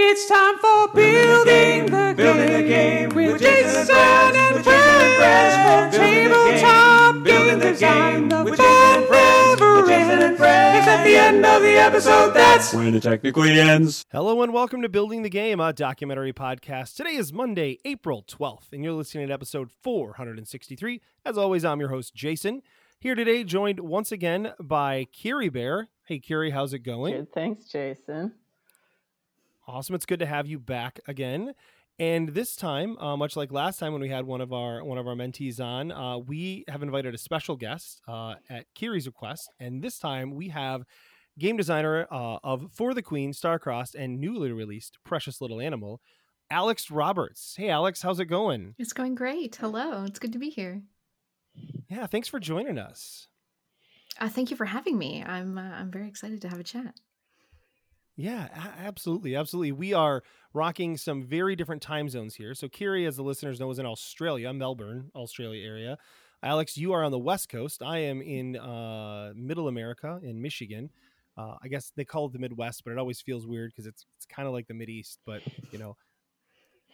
It's time for building the game with Jason and friends from tabletop game design. The fun never ends. It's at the end of the episode. That's when it technically ends. Hello and welcome to Building the Game, a documentary podcast. Today is Monday, April 12th, and you're listening to episode 463. As always, I'm your host, Jason. Here today, joined once again by Kiri Bear. Hey, Kiri, how's it going? Good, thanks, Jason. Awesome. It's good to have you back again. And this time, much like last time when we had one of our mentees on, we have invited a special guest at Kiri's request. And this time we have game designer of For the Queen, Star-Crossed, and newly released Precious Little Animal, Alex Roberts. Hey, Alex, how's it going? It's going great. Hello. It's good to be here. Yeah. Thanks for joining us. Thank you for having me. I'm very excited to have a chat. Yeah, absolutely. Absolutely. We are rocking some very different time zones here. So Kiri, as the listeners know, is in Australia, Melbourne, Australia area. Alex, you are on the West Coast. I am in Middle America in Michigan. I guess they call it the Midwest, but it always feels weird because it's kind of like the Mideast, but you know,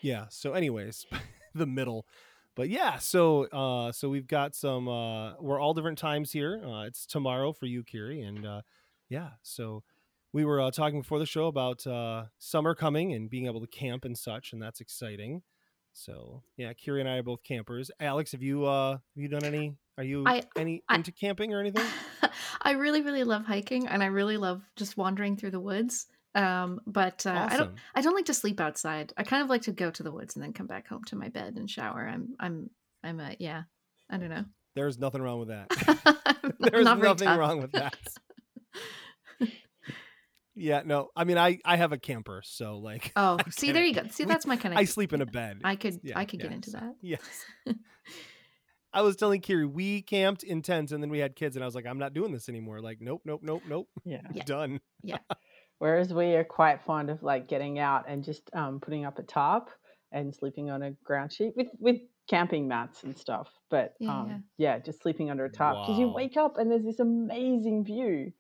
yeah. So anyways, the middle, but yeah. So, so we've got some, we're all different times here. It's tomorrow for you, Kiri. And yeah, so we were talking before the show about summer coming and being able to camp and such, and that's exciting. So, yeah, Kiri and I are both campers. Alex, have you done any? Are you into camping or anything? I really, really love hiking, and I really love just wandering through the woods. But awesome. I don't like to sleep outside. I kind of like to go to the woods and then come back home to my bed and shower. I don't know. There's nothing wrong with that. There's nothing wrong with that. Yeah, no, I mean, I have a camper, so like. Oh, see, there you go. See, that's my connection. I sleep in a bed. I could get into that. Yes. I was telling Kiri, we camped in tents and then we had kids and I was like, I'm not doing this anymore. Like, nope. Yeah. Done. Yeah. Whereas we are quite fond of like getting out and just putting up a tarp and sleeping on a ground sheet with camping mats and stuff. But just sleeping under a tarp because you wake up and there's this amazing view.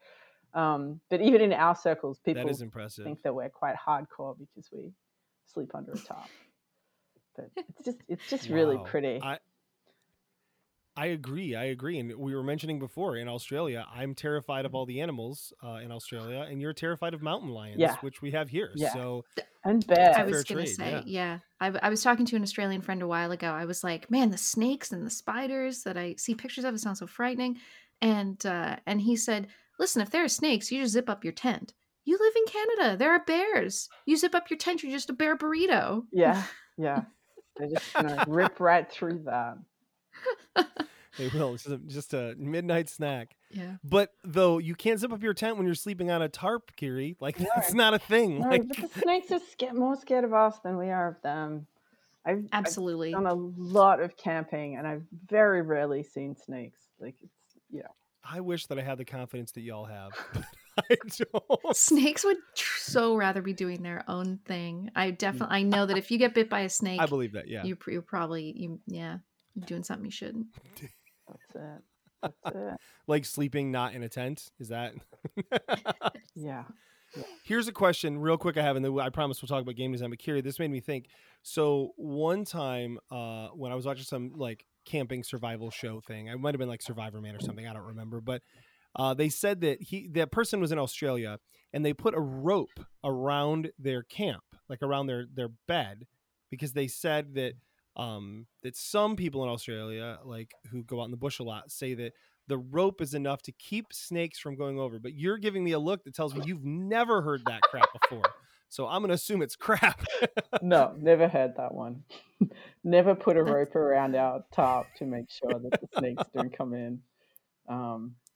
But even in our circles, people think that we're quite hardcore because we sleep under a tarp. But it's just really pretty. I agree. And we were mentioning before in Australia, I'm terrified of all the animals in Australia, and you're terrified of mountain lions, which we have here. Yeah. So and bears. I was going to say, I was talking to an Australian friend a while ago. I was like, man, the snakes and the spiders that I see pictures of, it sounds so frightening. And he said, listen, if there are snakes, you just zip up your tent. You live in Canada. There are bears. You zip up your tent, you're just a bear burrito. Yeah. They're just going to rip right through that. They will. It's just a midnight snack. Yeah. But though you can't zip up your tent when you're sleeping on a tarp, Kiri. Like, that's not a thing. No, like, but the snakes are more scared of us than we are of them. Absolutely. I've done a lot of camping, and I've very rarely seen snakes. Like, I wish that I had the confidence that y'all have. I don't. Snakes would so rather be doing their own thing. I know that if you get bit by a snake, I believe that. Yeah, you're probably you're doing something you shouldn't. That's it. Like sleeping not in a tent. Is that? Yeah. Here's a question, real quick. I have, and then I promise we'll talk about game design. But Kiri, this made me think. So one time, when I was watching some like camping survival show thing, I might have been like Survivor Man or something, I don't remember, but they said that that person was in Australia and they put a rope around their camp, like around their bed, because they said that that some people in Australia, like who go out in the bush a lot, say that the rope is enough to keep snakes from going over. But you're giving me a look that tells me you've never heard that crap before. So I'm going to assume it's crap. No, never heard that one. Never put a rope around our tarp to make sure that the snakes don't come in.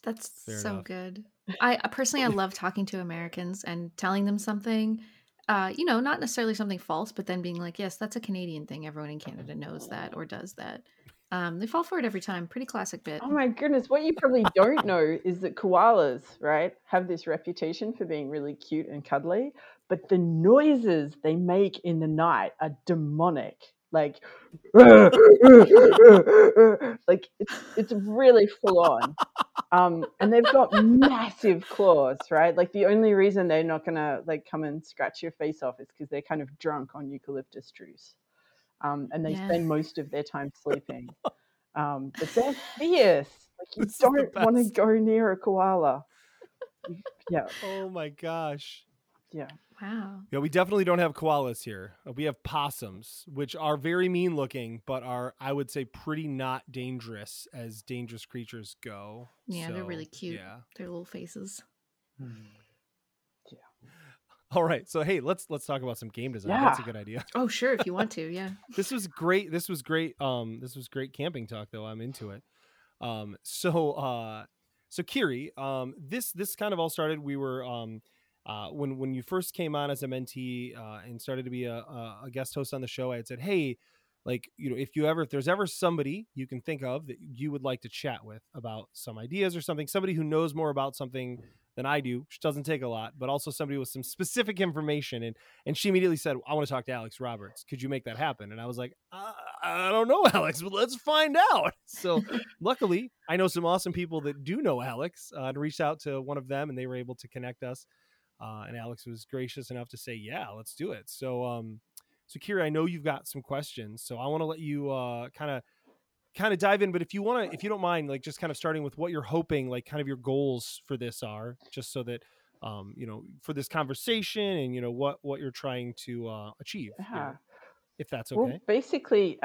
That's so enough. Good. I personally love talking to Americans and telling them something, not necessarily something false, but then being like, yes, that's a Canadian thing. Everyone in Canada knows that or does that. They fall for it every time. Pretty classic bit. Oh my goodness. What you probably don't know is that koalas, right, have this reputation for being really cute and cuddly, but the noises they make in the night are demonic. like like it's really full on. And they've got massive claws, right? Like the only reason they're not gonna like come and scratch your face off is because they're kind of drunk on eucalyptus juice, and they spend most of their time sleeping. But they're fierce. Like you don't want to go near a koala. Yeah. Oh my gosh. Yeah. Wow. Yeah, we definitely don't have koalas here. We have possums, which are very mean looking, but are, I would say, pretty not dangerous as dangerous creatures go. Yeah, so, they're really cute. Yeah. Their little faces. Mm-hmm. Yeah. All right. So, hey, let's talk about some game design. Yeah. That's a good idea. Oh, sure. If you want to. Yeah. This was great. This was great. This was great camping talk, though. I'm into it. So Kiri, this kind of all started. We were, when you first came on as a mentee and started to be a guest host on the show, I had said, hey, like, you know, if there's ever somebody you can think of that you would like to chat with about some ideas or something, somebody who knows more about something than I do, which doesn't take a lot, but also somebody with some specific information. And she immediately said, I want to talk to Alex Roberts. Could you make that happen? And I was like, I don't know, Alex, but let's find out. So luckily, I know some awesome people that do know Alex and reached out to one of them, and they were able to connect us. And Alex was gracious enough to say, yeah, let's do it. So, so Kiri, I know you've got some questions, so I want to let you, kind of dive in, but if you don't mind, like just kind of starting with what you're hoping, like kind of your goals for this are, just so that, you know, for this conversation and, you know, what you're trying to, achieve, yeah. If that's okay. Well, basically,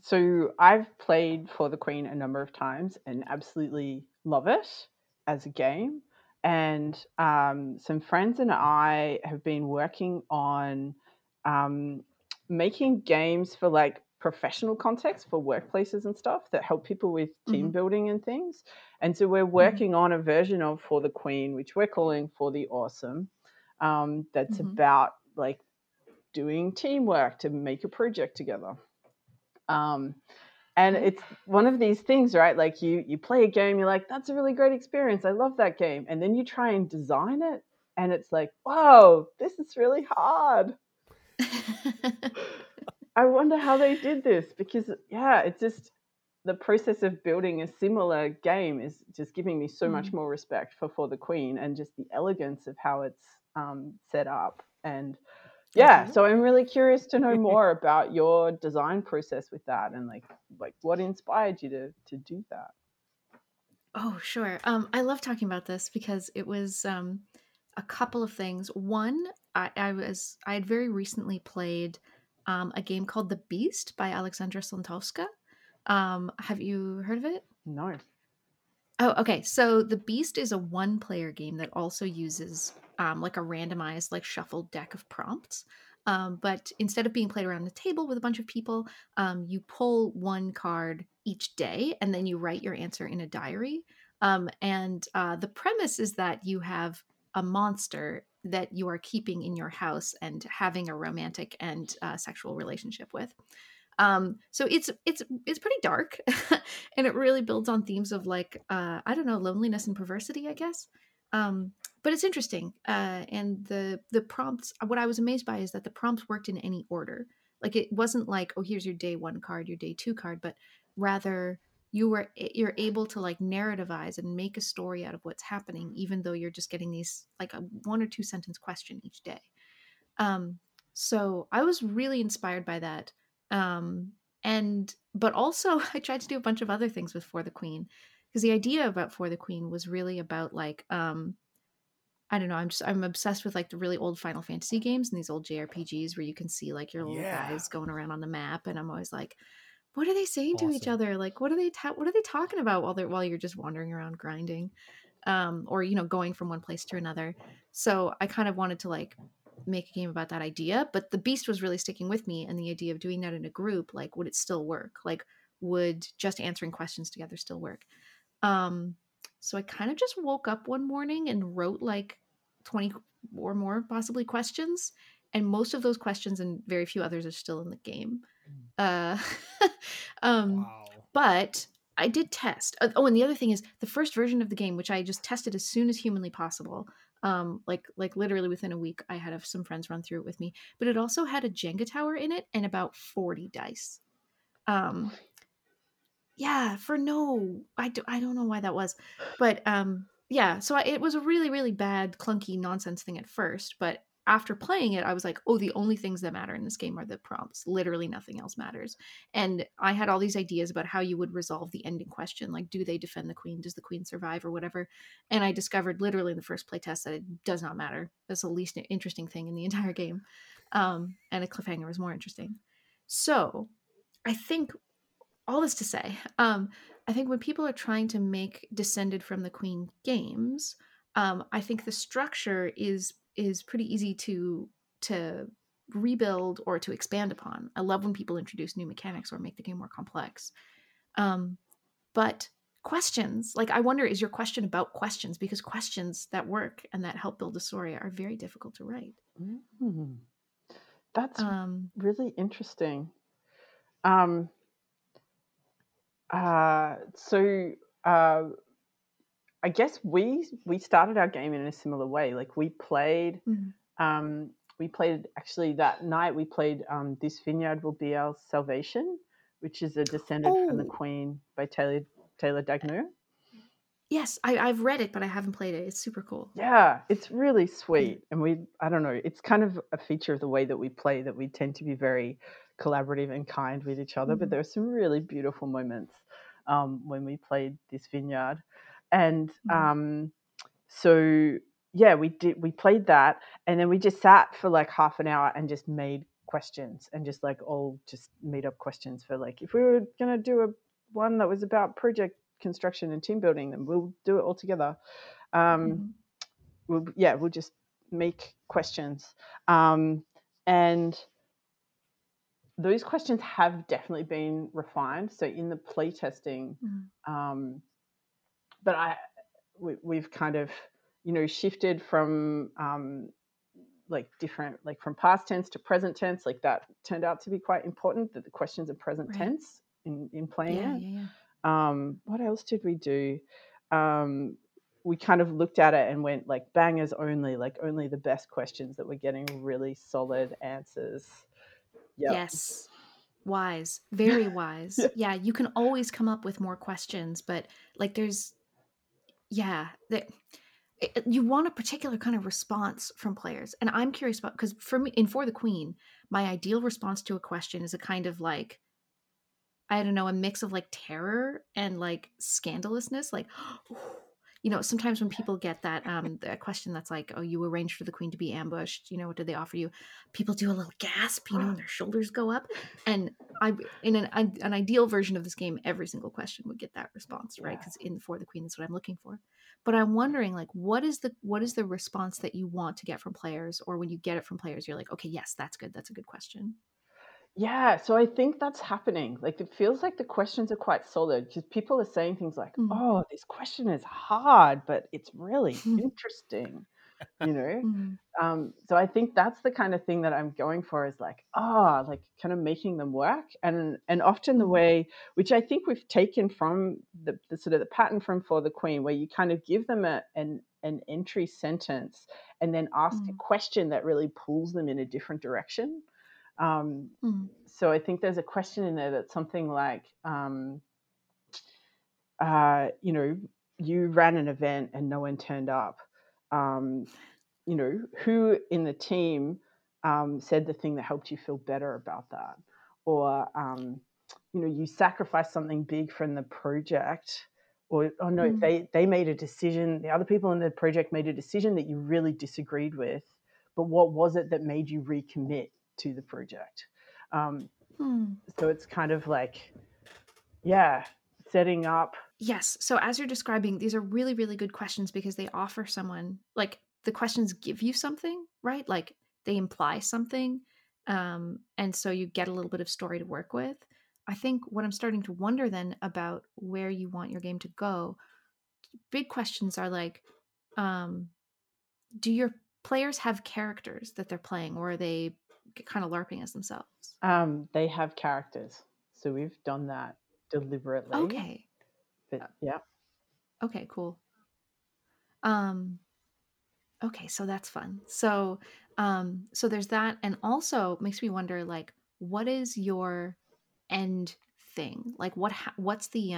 so I've played For the Queen a number of times and absolutely love it as a game. And some friends and I have been working on making games for like professional context for workplaces and stuff that help people with team building and things. And so we're working on a version of For the Queen, which we're calling For the Awesome, that's about like doing teamwork to make a project together. And it's one of these things, right? Like you play a game, you're like, that's a really great experience. I love that game. And then you try and design it, and it's like, whoa, this is really hard. I wonder how they did this because, yeah, it's just the process of building a similar game is just giving me so much more respect for the Queen and just the elegance of how it's set up. And yeah, so I'm really curious to know more about your design process with that and like what inspired you to do that. Oh, sure. I love talking about this because it was a couple of things. One, I had very recently played a game called The Beast by Alexandra Slantowska. Have you heard of it? No. Oh, okay. So The Beast is a one-player game that also uses like a randomized, like shuffled deck of prompts. But instead of being played around the table with a bunch of people, you pull one card each day and then you write your answer in a diary. And the premise is that you have a monster that you are keeping in your house and having a romantic and sexual relationship with. So it's pretty dark and it really builds on themes of like, I don't know, loneliness and perversity, I guess. But it's interesting. And the prompts, what I was amazed by is that the prompts worked in any order. Like it wasn't like, oh, here's your day one card, your day two card, but rather you're able to like narrativize and make a story out of what's happening, even though you're just getting these like a 1 or 2 sentence question each day. So I was really inspired by that. But also I tried to do a bunch of other things with For the Queen because the idea about For the Queen was really about like, I don't know. I'm obsessed with like the really old Final Fantasy games and these old JRPGs where you can see like your little guys going around on the map. And I'm always like, what are they saying to each other? Like, what are they talking about while you're just wandering around grinding, or, you know, going from one place to another. So I kind of wanted to like make a game about that idea, but The Beast was really sticking with me. And the idea of doing that in a group, like, would it still work? Like, would just answering questions together still work? So I kind of just woke up one morning and wrote like 20 or more possibly questions. And most of those questions and very few others are still in the game. Wow. But I did test. Oh, and the other thing is the first version of the game, which I just tested as soon as humanly possible, Like literally within a week, I had some friends run through it with me. But it also had a Jenga tower in it and about 40 dice. I don't know why that was, but yeah. So it was a really, really bad, clunky nonsense thing at first, but after playing it, I was like, oh, the only things that matter in this game are the prompts. Literally nothing else matters. And I had all these ideas about how you would resolve the ending question. Like, do they defend the queen? Does the queen survive or whatever? And I discovered literally in the first playtest that it does not matter. That's the least interesting thing in the entire game. And a cliffhanger was more interesting. So I think all this to say, I think when people are trying to make Descended from the Queen games, I think the structure is pretty easy to rebuild or to expand upon. I love when people introduce new mechanics or make the game more complex. But questions, like I wonder, is your question about questions? Because questions that work and that help build a story are very difficult to write. Mm-hmm. That's really interesting. So I guess we started our game in a similar way. Like we played, mm-hmm. Actually that night we played This Vineyard Will Be Our Salvation, which is a Descended from the Queen by Taylor Dagnu. Yes, I've read it, but I haven't played it. It's super cool. Yeah, it's really sweet. And I don't know, it's kind of a feature of the way that we play that we tend to be very collaborative and kind with each other. Mm-hmm. But there are some really beautiful moments when we played This Vineyard. And we played that, and then we just sat for like half an hour and just made questions and just like all just made up questions for like, if we were going to do one that was about project construction and team building, then we'll do it all together. We'll just make questions. And those questions have definitely been refined. So in the playtesting, but we've kind of, you know, shifted from from past tense to present tense. Like that turned out to be quite important, that the questions are present tense in playing it. Yeah. What else did we do? We kind of looked at it and went like bangers only, like only the best questions that were getting really solid answers. Yep. Yes. Wise. Very wise. Yeah. You can always come up with more questions, but like there's... Yeah, you want a particular kind of response from players. And I'm curious about, because for me, in For the Queen, my ideal response to a question is a kind of like, I don't know, a mix of like terror and like scandalousness. Like, you know, sometimes when people get that a question that's like, oh, you arranged for the queen to be ambushed, you know, what did they offer you? People do a little gasp, you know, and their shoulders go up. And in an ideal version of this game, every single question would get that response, right? Because in For the Queen, that's what I'm looking for. But I'm wondering, like, what is the response that you want to get from players? Or when you get it from players, you're like, okay, yes, that's good. That's a good question. Yeah, so I think that's happening. Like, it feels like the questions are quite solid because people are saying things like, oh, this question is hard, but it's really interesting, you know? So I think that's the kind of thing that I'm going for is like, kind of making them work. And often the way, which I think we've taken from the sort of the pattern from For the Queen, where you kind of give them an entry sentence and then ask a question that really pulls them in a different direction. So I think there's a question in there that's something like, you know, you ran an event and no one turned up. You know, who in the team said the thing that helped you feel better about that? Or, you know, you sacrificed something big from the project. Or, oh, no, they made a decision. The other people in the project made a decision that you really disagreed with. But what was it that made you recommit to the project? So it's kind of like, setting up. Yes. So as you're describing, these are really, really good questions because they offer someone, like the questions give you something, right? Like they imply something. And so you get a little bit of story to work with. I think what I'm starting to wonder then about where you want your game to go, big questions are like, do your players have characters that they're playing, or are they kind of LARPing as themselves? They have characters, so we've done that deliberately. Okay. But, yeah. Okay. Cool. Okay, so that's fun. So so there's that, and also makes me wonder, like, what is your end thing? Like what's the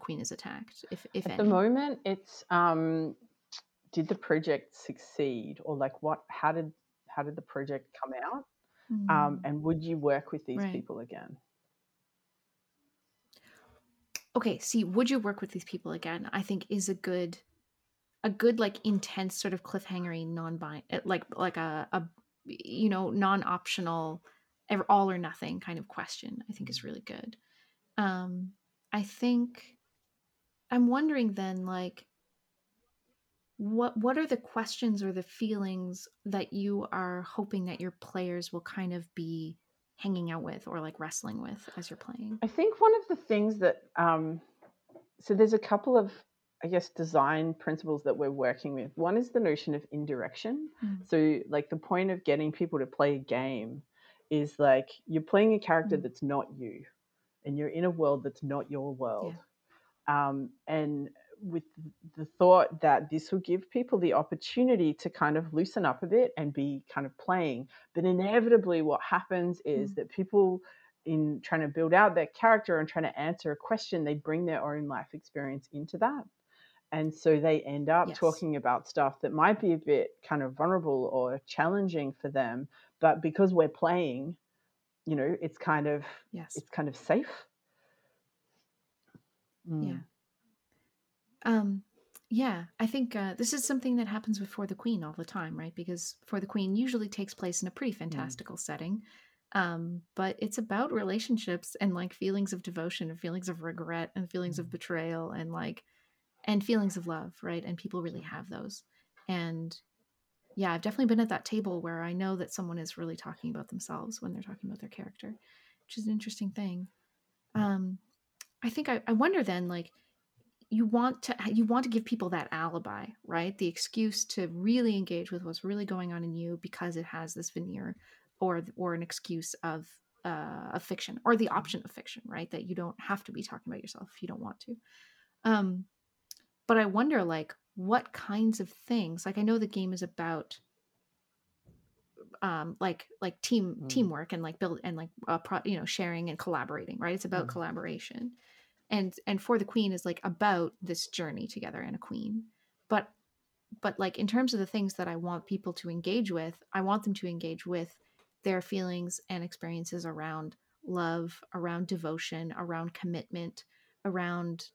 queen is attacked, if at any? The moment it's did the project succeed, or like how did the project come out? Mm-hmm. And would you work with these people again? Okay, see, would you work with these people again, I think is a good like intense sort of cliffhangery, non-bind, like a you know, non-optional, all or nothing kind of question, I think is really good. I think I'm wondering then, like, what are the questions or the feelings that you are hoping that your players will kind of be hanging out with or like wrestling with as you're playing? I think one of the things that so there's a couple of, I guess, design principles that we're working with. One is the notion of indirection. Mm-hmm. So like the point of getting people to play a game is like you're playing a character mm-hmm. that's not you, and you're in a world that's not your world. Yeah. And with the thought that this will give people the opportunity to kind of loosen up a bit and be kind of playing. But inevitably what happens is mm-hmm. that people in trying to build out their character and trying to answer a question, they bring their own life experience into that. And so they end up talking about stuff that might be a bit kind of vulnerable or challenging for them. But because we're playing, you know, it's kind of it's kind of safe. Mm. Yeah. I think this is something that happens with For the Queen all the time, right? Because For the Queen usually takes place in a pretty fantastical setting. But it's about relationships and like feelings of devotion and feelings of regret and feelings of betrayal and like, and feelings of love, right? And people really have those. And yeah, I've definitely been at that table where I know that someone is really talking about themselves when they're talking about their character, which is an interesting thing. I think I wonder then, like, you want to give people that alibi, right? The excuse to really engage with what's really going on in you, because it has this veneer or an excuse of fiction, or the option of fiction, right? That you don't have to be talking about yourself if you don't want to. But I wonder, like, what kinds of things, like, I know the game is about like teamwork and like build and like you know, sharing and collaborating, right? It's about collaboration, and For the Queen is like about this journey together and a queen. But like in terms of the things that I want people to engage with, I want them to engage with their feelings and experiences around love, around devotion, around commitment, around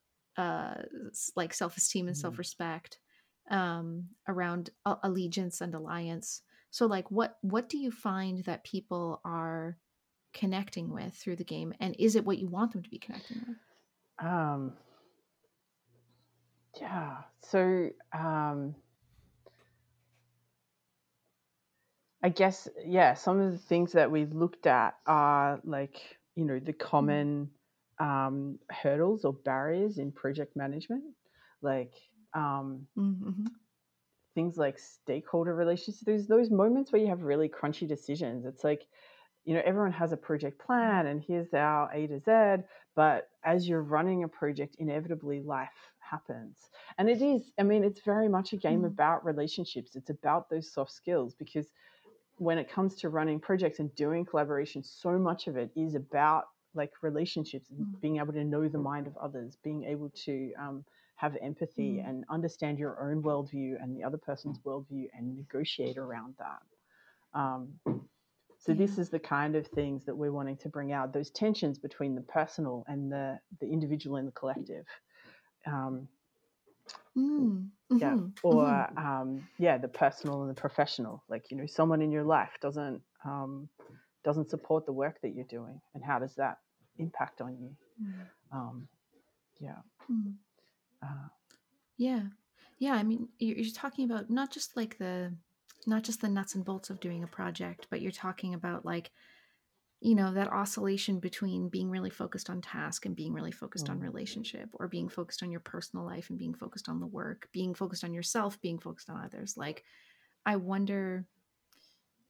like self-esteem and self-respect, around allegiance and alliance. So like what do you find that people are connecting with through the game, and is it what you want them to be connecting with? I guess some of the things that we looked at are, like, you know, the common hurdles or barriers in project management, like things like stakeholder relationships. There's those moments where you have really crunchy decisions. It's like, you know, everyone has a project plan and here's our A to Z, but as you're running a project, inevitably life happens. And it is, I mean, it's very much a game about relationships. It's about those soft skills, because when it comes to running projects and doing collaboration, so much of it is about like relationships, being able to know the mind of others, being able to have empathy and understand your own worldview and the other person's worldview and negotiate around that. So this is the kind of things that we're wanting to bring out, those tensions between the personal and the individual and the collective. The personal and the professional, like, you know, someone in your life doesn't support the work that you're doing, and how does that impact on you? I mean, you're talking about not just the nuts and bolts of doing a project, but you're talking about, like, you know, that oscillation between being really focused on task and being really focused on relationship, or being focused on your personal life and being focused on the work, being focused on yourself, being focused on others. Like, I wonder,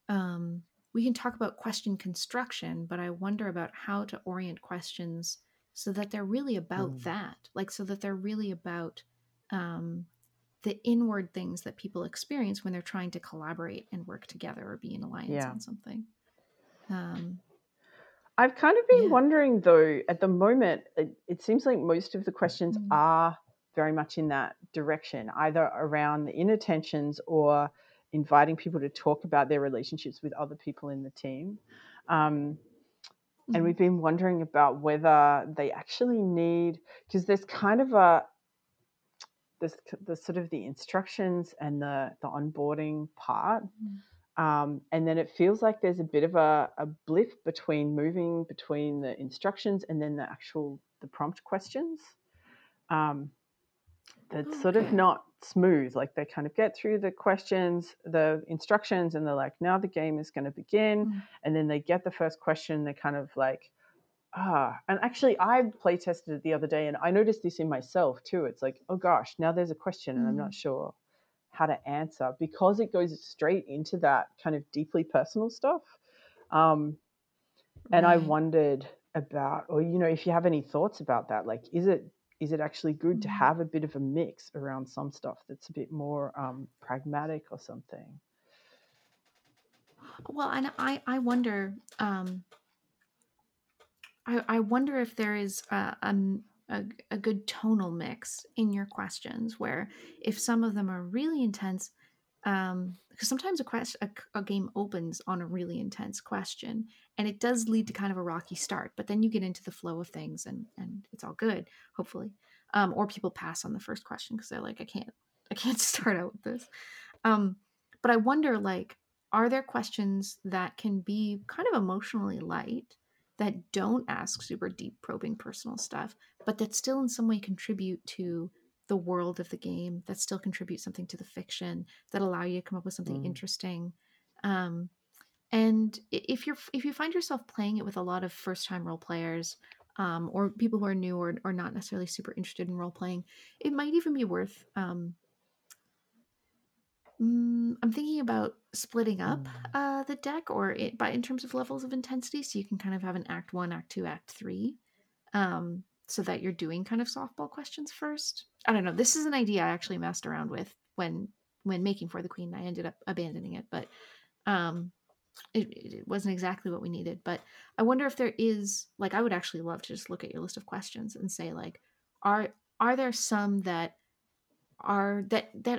we can talk about question construction, but I wonder about how to orient questions so that they're really about that. Like, so that they're really about the inward things that people experience when they're trying to collaborate and work together or be in alliance on something. I've kind of been wondering, though, at the moment, it seems like most of the questions are very much in that direction, either around the inner tensions or inviting people to talk about their relationships with other people in the team. And we've been wondering about whether they actually need, because there's kind of the sort of the instructions and the onboarding part. And then it feels like there's a bit of a blip between moving between the instructions and then the prompt questions. That's sort of not smooth. Like they kind of get through the questions, the instructions, and they're like, now the game is going to begin. And then they get the first question. They're kind of like, and actually I play tested it the other day and I noticed this in myself too. It's like, oh gosh, now there's a question and I'm not sure how to answer because it goes straight into that kind of deeply personal stuff. And I wondered about, or, you know, if you have any thoughts about that, like, is it actually good to have a bit of a mix around some stuff that's a bit more pragmatic or something? Well, and I wonder, I wonder if there is a good tonal mix in your questions where if some of them are really intense, because sometimes a game opens on a really intense question and it does lead to kind of a rocky start, but then you get into the flow of things and it's all good, hopefully. Or people pass on the first question because they're like, I can't start out with this. But I wonder, like, are there questions that can be kind of emotionally light that don't ask super deep probing personal stuff, but that still in some way contribute to the world of the game, that still contribute something to the fiction, that allow you to come up with something interesting. And if you find yourself playing it with a lot of first-time role players or people who are new or not necessarily super interested in role-playing, it might even be worth... I'm thinking about splitting up the deck in terms of levels of intensity, so you can kind of have an act 1, act 2, act 3, so that you're doing kind of softball questions first. I don't know. This is an idea I actually messed around with when making For the Queen. I ended up abandoning it, but it wasn't exactly what we needed. But I wonder if there is, like, I would actually love to just look at your list of questions and say, like, are there some that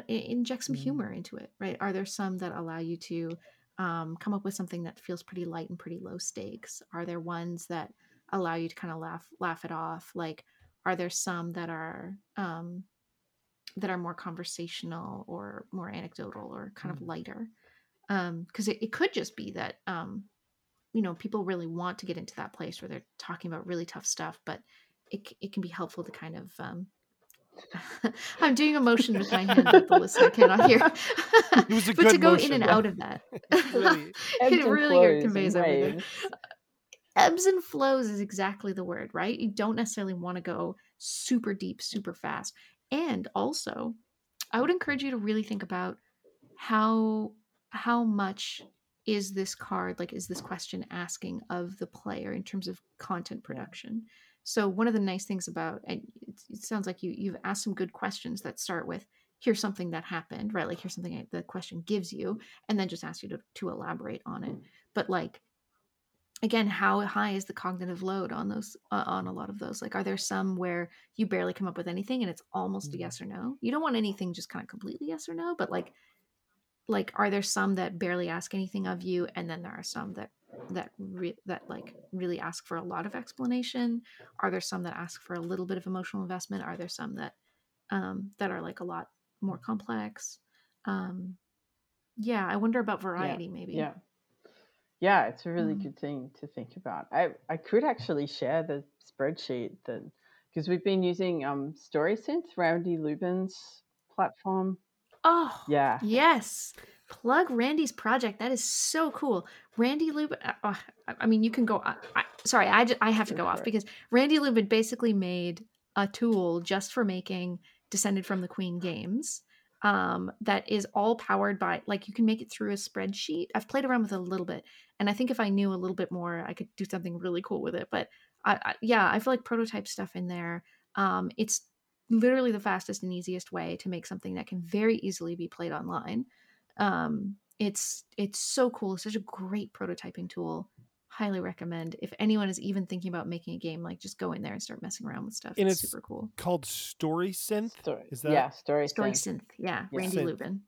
inject some humor into it, right? Are there some that allow you to come up with something that feels pretty light and pretty low stakes? Are there ones that allow you to kind of laugh it off? Like, are there some that are more conversational or more anecdotal or kind of lighter? Because it could just be that you know, people really want to get into that place where they're talking about really tough stuff, but it can be helpful to kind of I'm doing a motion with my hand that the listener cannot hear. It was a but good to go motion, in and out of that. It really conveys everything. Ebbs and flows is exactly the word, right? You don't necessarily want to go super deep, super fast. And also, I would encourage you to really think about how much is this card, like, is this question asking of the player in terms of content production? Yeah. So one of the nice things about, and it sounds like you've asked some good questions that start with, here's something that happened, right? Like, here's something the question gives you, and then just ask you to elaborate on it. But, like, again, how high is the cognitive load on those, on a lot of those? Like, are there some where you barely come up with anything and it's almost a yes or no? You don't want anything just kind of completely yes or no, but like, are there some that barely ask anything of you? And then there are some that like really ask for a lot of explanation. Are there some that ask for a little bit of emotional investment? Are there some that are like a lot more complex? I wonder about variety. Maybe it's a really good thing to think about. I could actually share the spreadsheet that, because we've been using StorySynth, Randy Lubin's platform. Oh yeah, yes. Plug Randy's project. That is so cool. Randy Lubin. I mean, you can go. I have to go off because Randy Lubin basically made a tool just for making Descended from the Queen games. That is all powered by, like, you can make it through a spreadsheet. I've played around with it a little bit, and I think if I knew a little bit more, I could do something really cool with it. But I feel like prototype stuff in there. It's literally the fastest and easiest way to make something that can very easily be played online. It's so cool. It's such a great prototyping tool. Highly recommend. If anyone is even thinking about making a game, like, just go in there and start messing around with stuff. And it's super cool. Called StorySynth. Is that? Yeah, StorySynth. Yeah, yeah. Randy Lubin.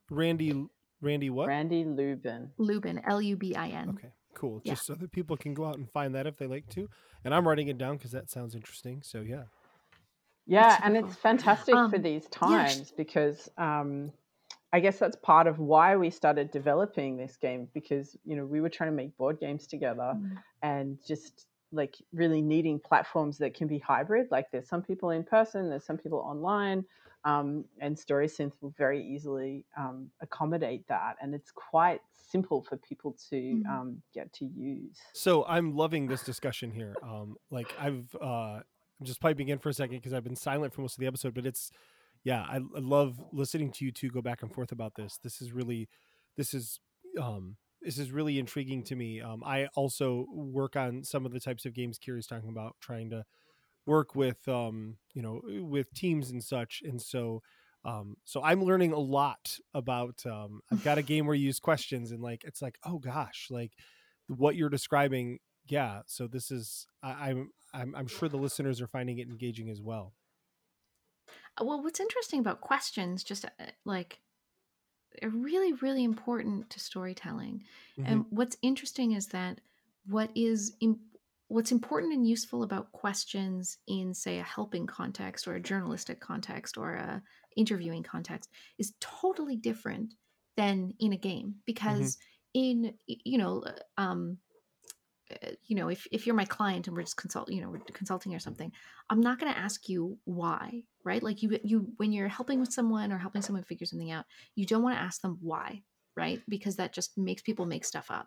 Randy what? Randy Lubin. Lubin. Lubin. Okay, cool. Yeah. Just so that people can go out and find that if they like to. And I'm writing it down because that sounds interesting. So yeah. Yeah, and it's fantastic for these times because I guess that's part of why we started developing this game, because, you know, we were trying to make board games together and just like really needing platforms that can be hybrid. Like, there's some people in person, there's some people online, and StorySynth will very easily accommodate that. And it's quite simple for people to get to use. So I'm loving this discussion here. Like, I'm just piping in for a second because I've been silent for most of the episode, but it's, yeah, I love listening to you two go back and forth about this. This is really intriguing to me. I also work on some of the types of games Kiri's talking about, trying to work with, with teams and such. And so, so I'm learning a lot about, I've got a game where you use questions and like, it's like, oh gosh, like what you're describing. Yeah. So this is, I'm sure the listeners are finding it engaging as well. Well, what's interesting about questions, just like, are really, really important to storytelling. Mm-hmm. And what's interesting is that what's important and useful about questions in, say, a helping context or a journalistic context or a interviewing context is totally different than in a game. Because if you're my client and we're just consulting or something, I'm not going to ask you why, right? Like you, when you're helping with someone or helping someone figure something out, you don't want to ask them why, right? Because that just makes people make stuff up.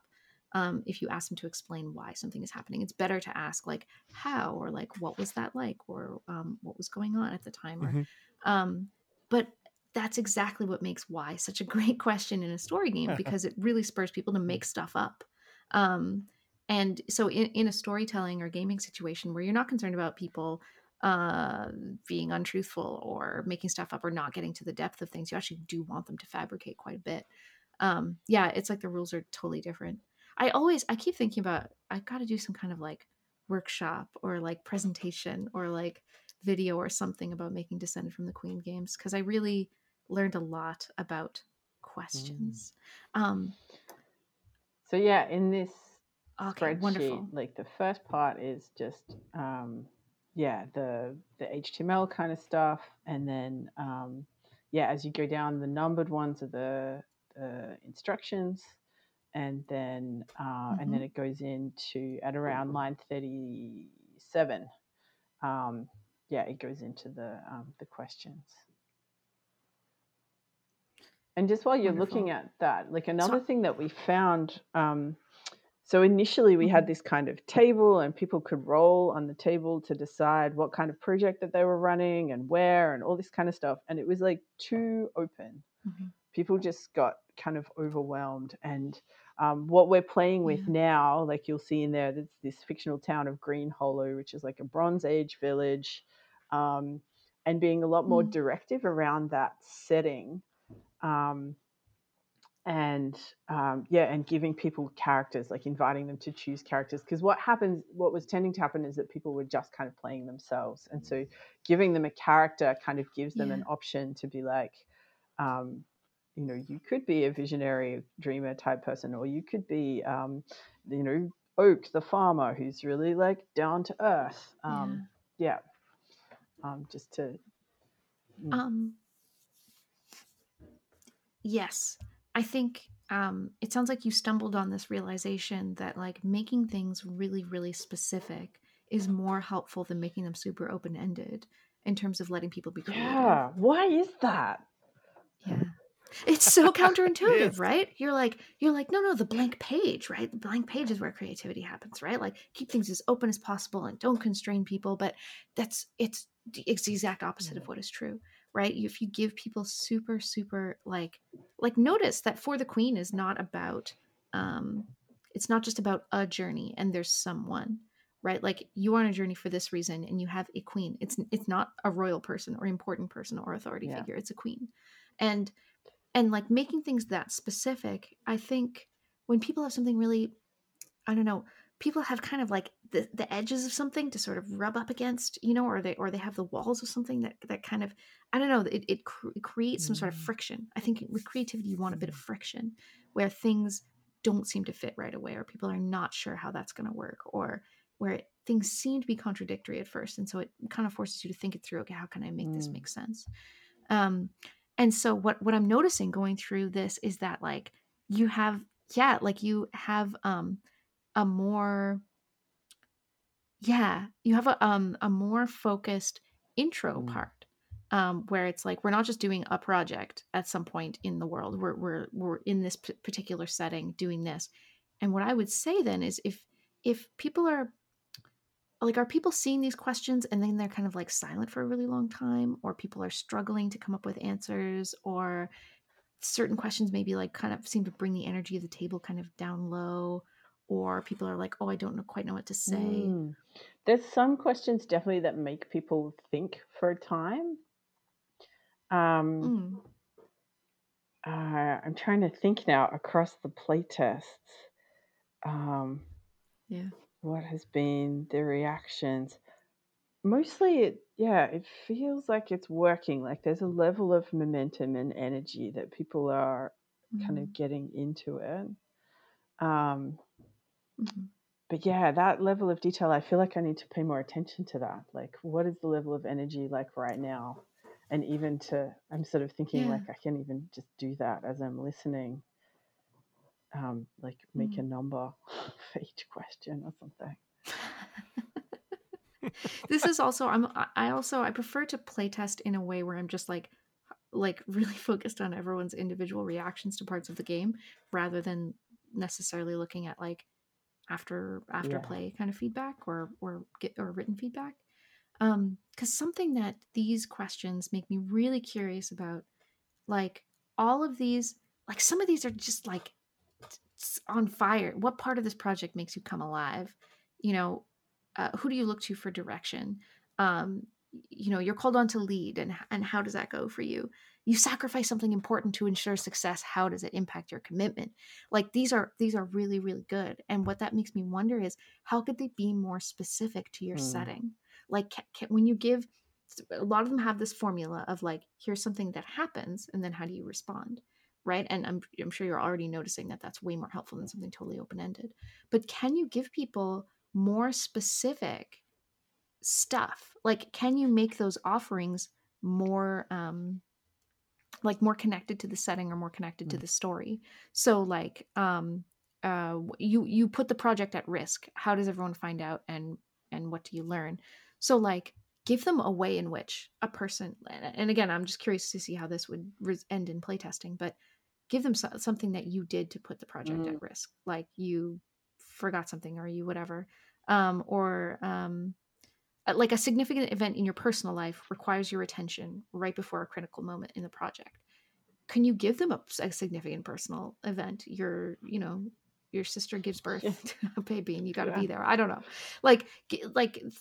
If you ask them to explain why something is happening, it's better to ask like how, or like, what was that like? Or, what was going on at the time? Or, but that's exactly what makes why such a great question in a story game, because it really spurs people to make stuff up. And so in a storytelling or gaming situation where you're not concerned about people being untruthful or making stuff up or not getting to the depth of things, you actually do want them to fabricate quite a bit. Yeah, it's like the rules are totally different. I keep thinking about, I've got to do some kind of like workshop or like presentation or like video or something about making Descended from the Queen games, because I really learned a lot about questions. So yeah, in this spreadsheet, wonderful. Like the first part is just the HTML kind of stuff, and then as you go down, the numbered ones are the instructions, and then and then it goes into at around line 37. It goes into the questions. And just while you're looking at that, like another thing that we found. So initially we had this kind of table, and people could roll on the table to decide what kind of project that they were running and where and all this kind of stuff. And it was like too open. Mm-hmm. People just got kind of overwhelmed. And what we're playing with now, like you'll see in there, it's this fictional town of Green Hollow, which is like a Bronze Age village, and being a lot more directive around that setting. And giving people characters, like inviting them to choose characters, because what was tending to happen is that people were just kind of playing themselves, and so giving them a character kind of gives them an option to be like, you could be a visionary dreamer type person, or you could be, Oak the farmer who's really like down to earth, just to. Yes. I think it sounds like you stumbled on this realization that like making things really, really specific is more helpful than making them super open-ended in terms of letting people be creative. Yeah, why is that? Yeah, it's so counterintuitive, right? You're like, no, the blank page, right? The blank page is where creativity happens, right? Like keep things as open as possible and don't constrain people. But it's the exact opposite of what is true. Right? If you give people super, super like notice that For the Queen is not about, it's not just about a journey and there's someone, right? Like, you are on a journey for this reason, and you have a queen. It's not a royal person or important person or authority figure. It's a queen. And like making things that specific, I think when people have something really, I don't know, people have kind of like the edges of something to sort of rub up against, you know, or they have the walls of something that kind of, I don't know, it creates some sort of friction. I think with creativity, you want a bit of friction where things don't seem to fit right away, or people are not sure how that's going to work, or where things seem to be contradictory at first. And so it kind of forces you to think it through. Okay, how can I make this make sense? And so what I'm noticing going through this is that like you have a more focused intro part, where it's like, we're not just doing a project at some point in the world. We're in this particular setting doing this. And what I would say then is if people are people seeing these questions and then they're kind of like silent for a really long time, or people are struggling to come up with answers, or certain questions maybe like kind of seem to bring the energy of the table kind of down low, or people are like, oh, I don't quite know what to say. There's some questions definitely that make people think for a time. I'm trying to think now across the playtests. What has been the reactions? Mostly it feels like it's working. Like there's a level of momentum and energy that people are kind of getting into it. But yeah, that level of detail, I feel like I need to pay more attention to that. Like, what is the level of energy like right now? And even I'm sort of thinking like I can even just do that as I'm listening. Like make a number for each question or something. This is also, I prefer to playtest in a way where I'm just like really focused on everyone's individual reactions to parts of the game, rather than necessarily looking at like after play kind of feedback or written feedback. 'Cause something that these questions make me really curious about, like all of these, like some of these are just like, on fire. What part of this project makes you come alive? You know, who do you look to for direction? You know, you're called on to lead, and how does that go for you? You sacrifice something important to ensure success. How does it impact your commitment? Like these are really, really good. And what that makes me wonder is, how could they be more specific to your setting? Like when you give, a lot of them have this formula of like, here's something that happens, and then how do you respond? Right? And I'm sure you're already noticing that that's way more helpful than something totally open-ended. But can you give people more specific stuff? Like, can you make those offerings more, like more connected to the setting or more connected to the story? So like, you put the project at risk. How does everyone find out? And what do you learn? So like, give them a way in which a person, and again, I'm just curious to see how this would end in playtesting, but give them something that you did to put the project at risk. Like you forgot something, or you whatever, like a significant event in your personal life requires your attention right before a critical moment in the project. Can you give them a significant personal event? Your sister gives birth to a baby and you got to be there. I don't know. Like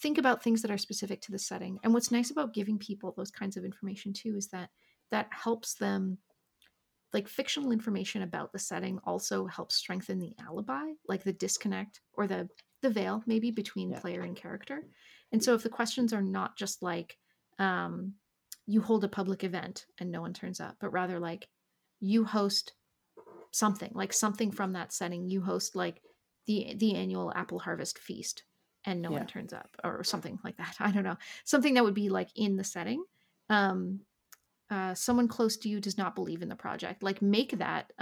think about things that are specific to the setting. And what's nice about giving people those kinds of information too, is that helps them, like fictional information about the setting also helps strengthen the alibi, like the disconnect or the veil maybe between player and character. And so if the questions are not just like, you hold a public event and no one turns up, but rather like you host something from that setting, you host like the annual apple harvest feast and no one turns up or something like that. I don't know. Something that would be like in the setting. Someone close to you does not believe in the project. Like make that,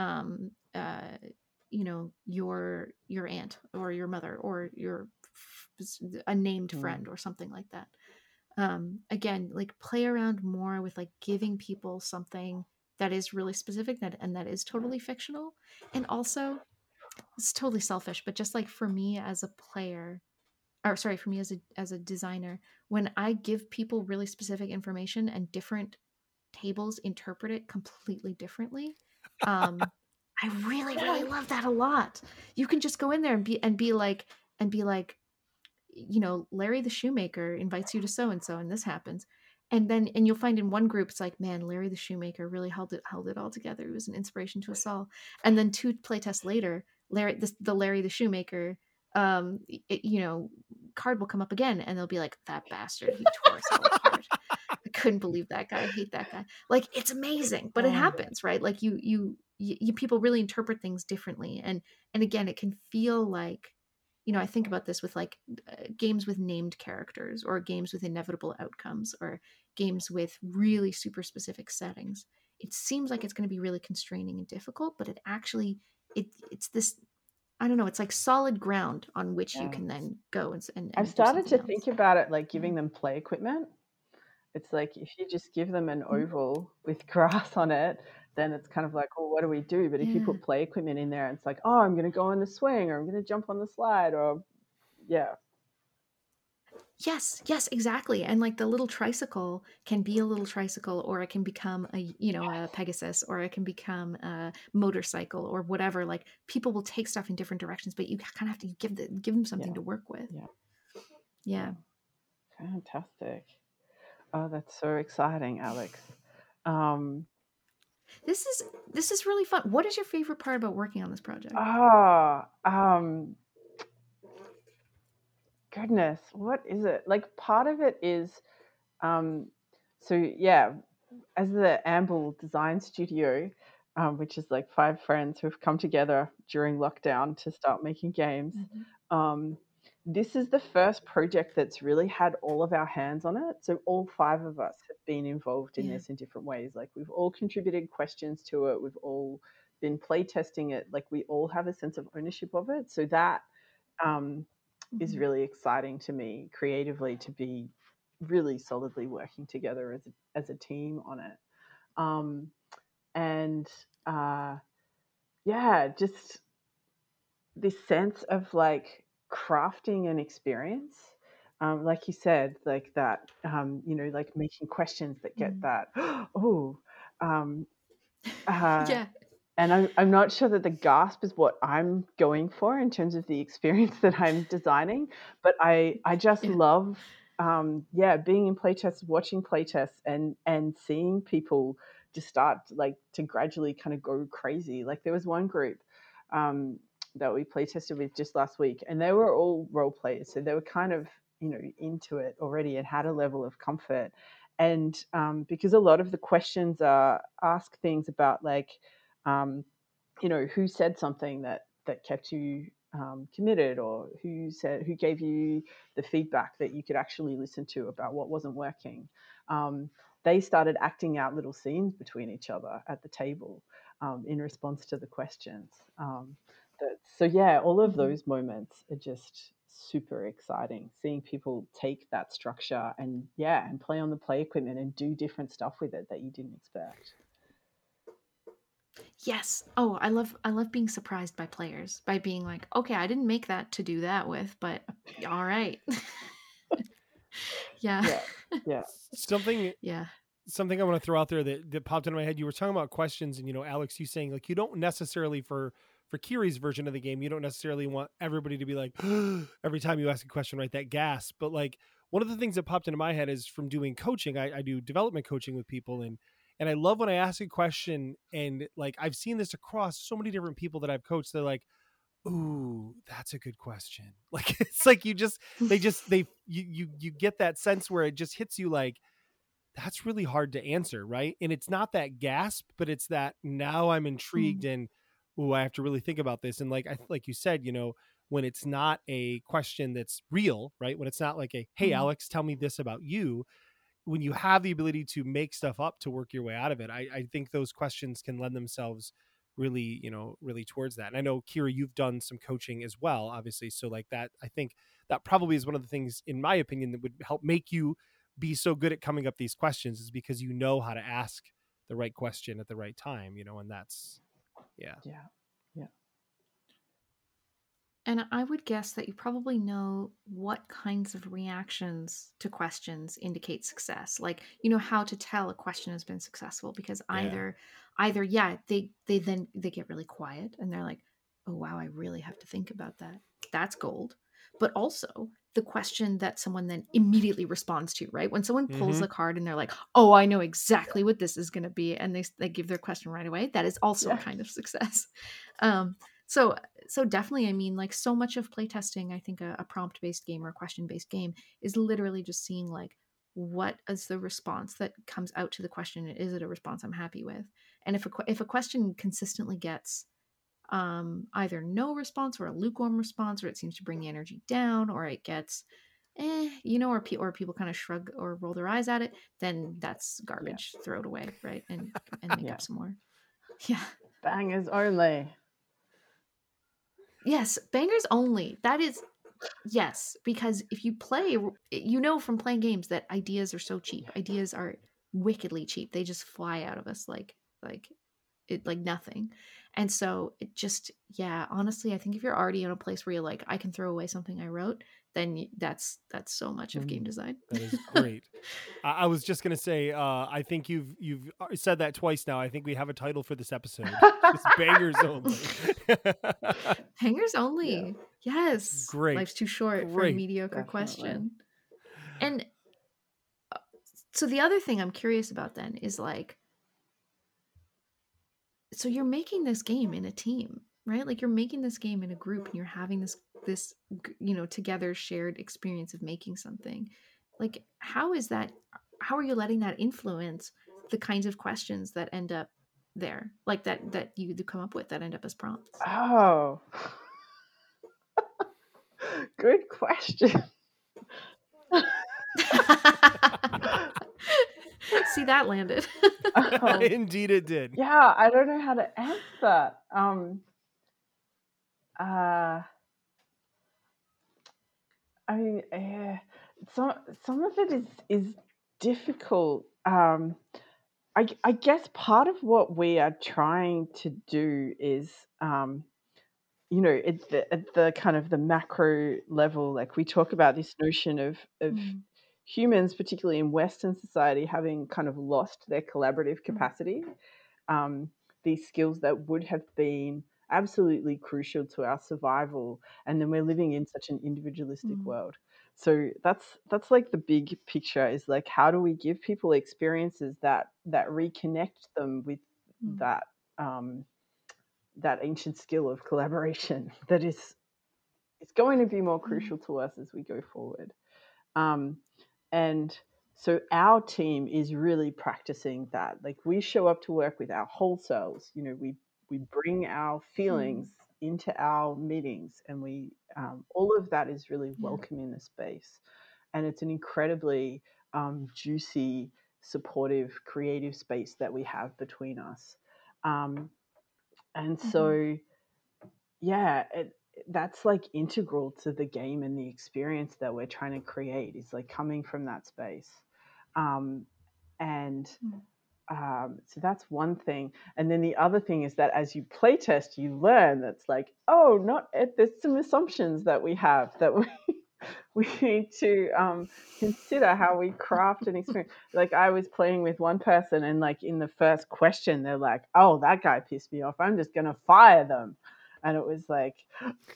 your aunt or your mother or your a named friend or something like that. Again, like play around more with like giving people something that is really specific and that is totally fictional. And also it's totally selfish, but just like for me as a player, or sorry, for me as a designer, when I give people really specific information and different tables interpret it completely differently, I really, really love that a lot. You can just go in there and be like, you know, Larry the Shoemaker invites you to so-and-so and this happens. And then, and you'll find in one group, it's like, man, Larry the Shoemaker really held it all together. He was an inspiration to us all. And then two playtests later, Larry the Shoemaker, card will come up again, and they'll be like, that bastard, he tore us all apart. I couldn't believe that guy. I hate that guy. Like, it's amazing, but it happens, right? Like you people really interpret things differently. And again, it can feel like, you know, I think about this with like games with named characters or games with inevitable outcomes or games with really super specific settings. It seems like it's going to be really constraining and difficult, but it actually, it's this, I don't know, it's like solid ground on which you can then go and I've started to think about it like giving them play equipment. It's like if you just give them an oval with grass on it, then it's kind of like, well, what do we do? But if you put play equipment in there, it's like, oh, I'm going to go on the swing, or I'm going to jump on the slide, or yes, exactly. And like the little tricycle can be a little tricycle, or it can become a Pegasus, or it can become a motorcycle or whatever. Like people will take stuff in different directions, but you kind of have to give them something to work with. Yeah. Fantastic. Oh, that's so exciting, Alex. This is really fun. What is your favorite part about working on this project? Goodness, what is it? Like part of it is, as the Amble Design Studio, which is like five friends who've come together during lockdown to start making games. Mm-hmm. This is the first project that's really had all of our hands on it. So all five of us have been involved in this in different ways. Like we've all contributed questions to it. We've all been playtesting it. Like we all have a sense of ownership of it. So that is really exciting to me creatively, to be really solidly working together as a team on it. Just this sense of like, crafting an experience, like you said, like that, like making questions that get that. Yeah. And I'm not sure that the gasp is what I'm going for in terms of the experience that I'm designing, but I just love, being in playtests, watching playtests, and seeing people just start like to gradually kind of go crazy. Like there was one group, that we play tested with just last week, and they were all role players, so they were kind of into it already and had a level of comfort. And because a lot of the questions are ask things about like who said something that kept you committed, or who gave you the feedback that you could actually listen to about what wasn't working. They started acting out little scenes between each other at the table in response to the questions. All of those moments are just super exciting, seeing people take that structure and play on the play equipment and do different stuff with it that you didn't expect. Yes. Oh, I love being surprised by players, by being like, okay, I didn't make that to do that with, but all right. Yeah. Something. Yeah. Something I want to throw out there that popped into my head. You were talking about questions and, Alex, you saying like, you don't necessarily for Kiri's version of the game, you don't necessarily want everybody to be like, every time you ask a question, right, that gasp. But like one of the things that popped into my head is from doing coaching. I do development coaching with people, and I love when I ask a question, and like I've seen this across so many different people that I've coached. They're like, ooh, that's a good question. Like it's like you get that sense where it just hits you like, that's really hard to answer, right? And it's not that gasp, but it's that now I'm intrigued and I have to really think about this. And like you said, when it's not a question that's real, right? When it's not like a, hey, Alex, tell me this about you. When you have the ability to make stuff up to work your way out of it, I think those questions can lend themselves really, really towards that. And I know, Kiri, you've done some coaching as well, obviously. So like that, I think that probably is one of the things, in my opinion, that would help make you be so good at coming up these questions, is because you know how to ask the right question at the right time, and that's... Yeah. And I would guess that you probably know what kinds of reactions to questions indicate success. Like, how to tell a question has been successful, because they get really quiet and they're like, oh, wow, I really have to think about that. That's gold. But also the question that someone then immediately responds to, right? When someone pulls a card and they're like, oh, I know exactly what this is going to be, and they give their question right away, that is also a kind of success. So definitely, I mean, like, so much of playtesting, I think a prompt-based game or a question-based game is literally just seeing, like, what is the response that comes out to the question? Is it a response I'm happy with? And if a question consistently gets either no response or a lukewarm response, or it seems to bring the energy down, or it gets, or people kind of shrug or roll their eyes at it, then that's garbage. Yeah. Throw it away, right? And make up some more. Yeah. Bangers only. Yes, bangers only. That is, yes, because if you play, from playing games that ideas are so cheap. Ideas are wickedly cheap. They just fly out of us like nothing. And so it just, honestly, I think if you're already in a place where you're like, I can throw away something I wrote, then that's so much of game design. That is great. I was just going to say, I think you've said that twice now. I think we have a title for this episode. It's Bangers Only. Bangers Only. Yeah. Yes. Great. Life's too short for a mediocre question. And so the other thing I'm curious about then is like, so you're making this game in a team, right? Like you're making this game in a group and you're having this, together shared experience of making something. Like, how are you letting that influence the kinds of questions that end up there? Like that you come up with that end up as prompts? Oh, good question. See, that landed. Indeed it did. Yeah, I don't know how to answer that. I mean, some of it is difficult. I guess part of what we are trying to do is, at the kind of the macro level, like we talk about this notion of humans, particularly in Western society, having kind of lost their collaborative capacity, these skills that would have been absolutely crucial to our survival. And then we're living in such an individualistic world. So that's like the big picture is like, how do we give people experiences that reconnect them with that ancient skill of collaboration that is going to be more crucial to us as we go forward. And so our team is really practicing that. Like we show up to work with our whole selves. We bring our feelings into our meetings, and we all of that is really welcome in the space. And it's an incredibly juicy, supportive, creative space that we have between us. That's like integral to the game and the experience that we're trying to create is like coming from that space. So that's one thing. And then the other thing is that as you play test, you learn that's like, there's some assumptions that we have that we need to consider how we craft an experience. Like I was playing with one person and like in the first question, they're like, oh, that guy pissed me off. I'm just going to fire them. And it was like,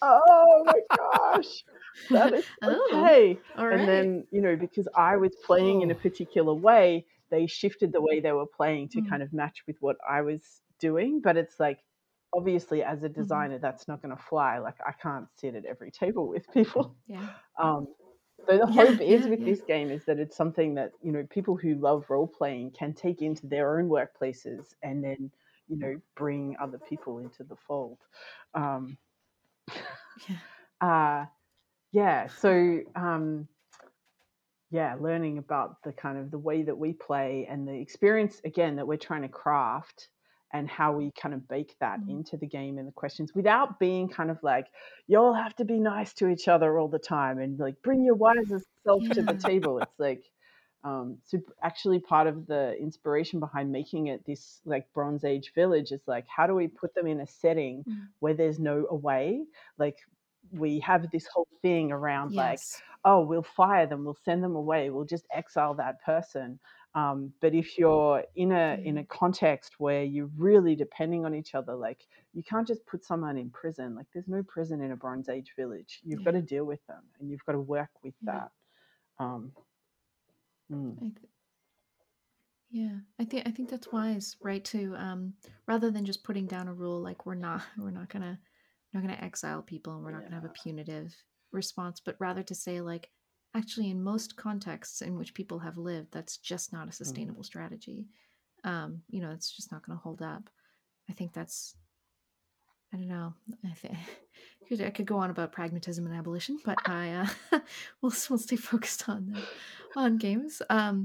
oh my gosh, that is okay. All right. And then, because I was playing in a particular way, they shifted the way they were playing to kind of match with what I was doing. But it's like, obviously, as a designer, that's not going to fly. Like, I can't sit at every table with people. Yeah. So the hope is with this game is that it's something that, people who love role-playing can take into their own workplaces and then, bring other people into the fold. So learning about the kind of the way that we play and the experience, again, that we're trying to craft and how we kind of bake that into the game and the questions without being kind of like, you all have to be nice to each other all the time and like bring your wisest self to the table. It's like, so actually part of the inspiration behind making it this like Bronze Age village is like, how do we put them in a setting where there's no away? Like we have this whole thing around like, oh, we'll fire them, we'll send them away, we'll just exile that person. But if you're in a context where you're really depending on each other, like you can't just put someone in prison. Like there's no prison in a Bronze Age village. You've got to deal with them and you've got to work with that. I think that's wise, right? To rather than just putting down a rule like we're not gonna exile people and we're not gonna have a punitive response, but rather to say like, actually, in most contexts in which people have lived, that's just not a sustainable strategy. It's just not going to hold up. I think that's, I don't know. I could go on about pragmatism and abolition, but we'll stay focused on games. But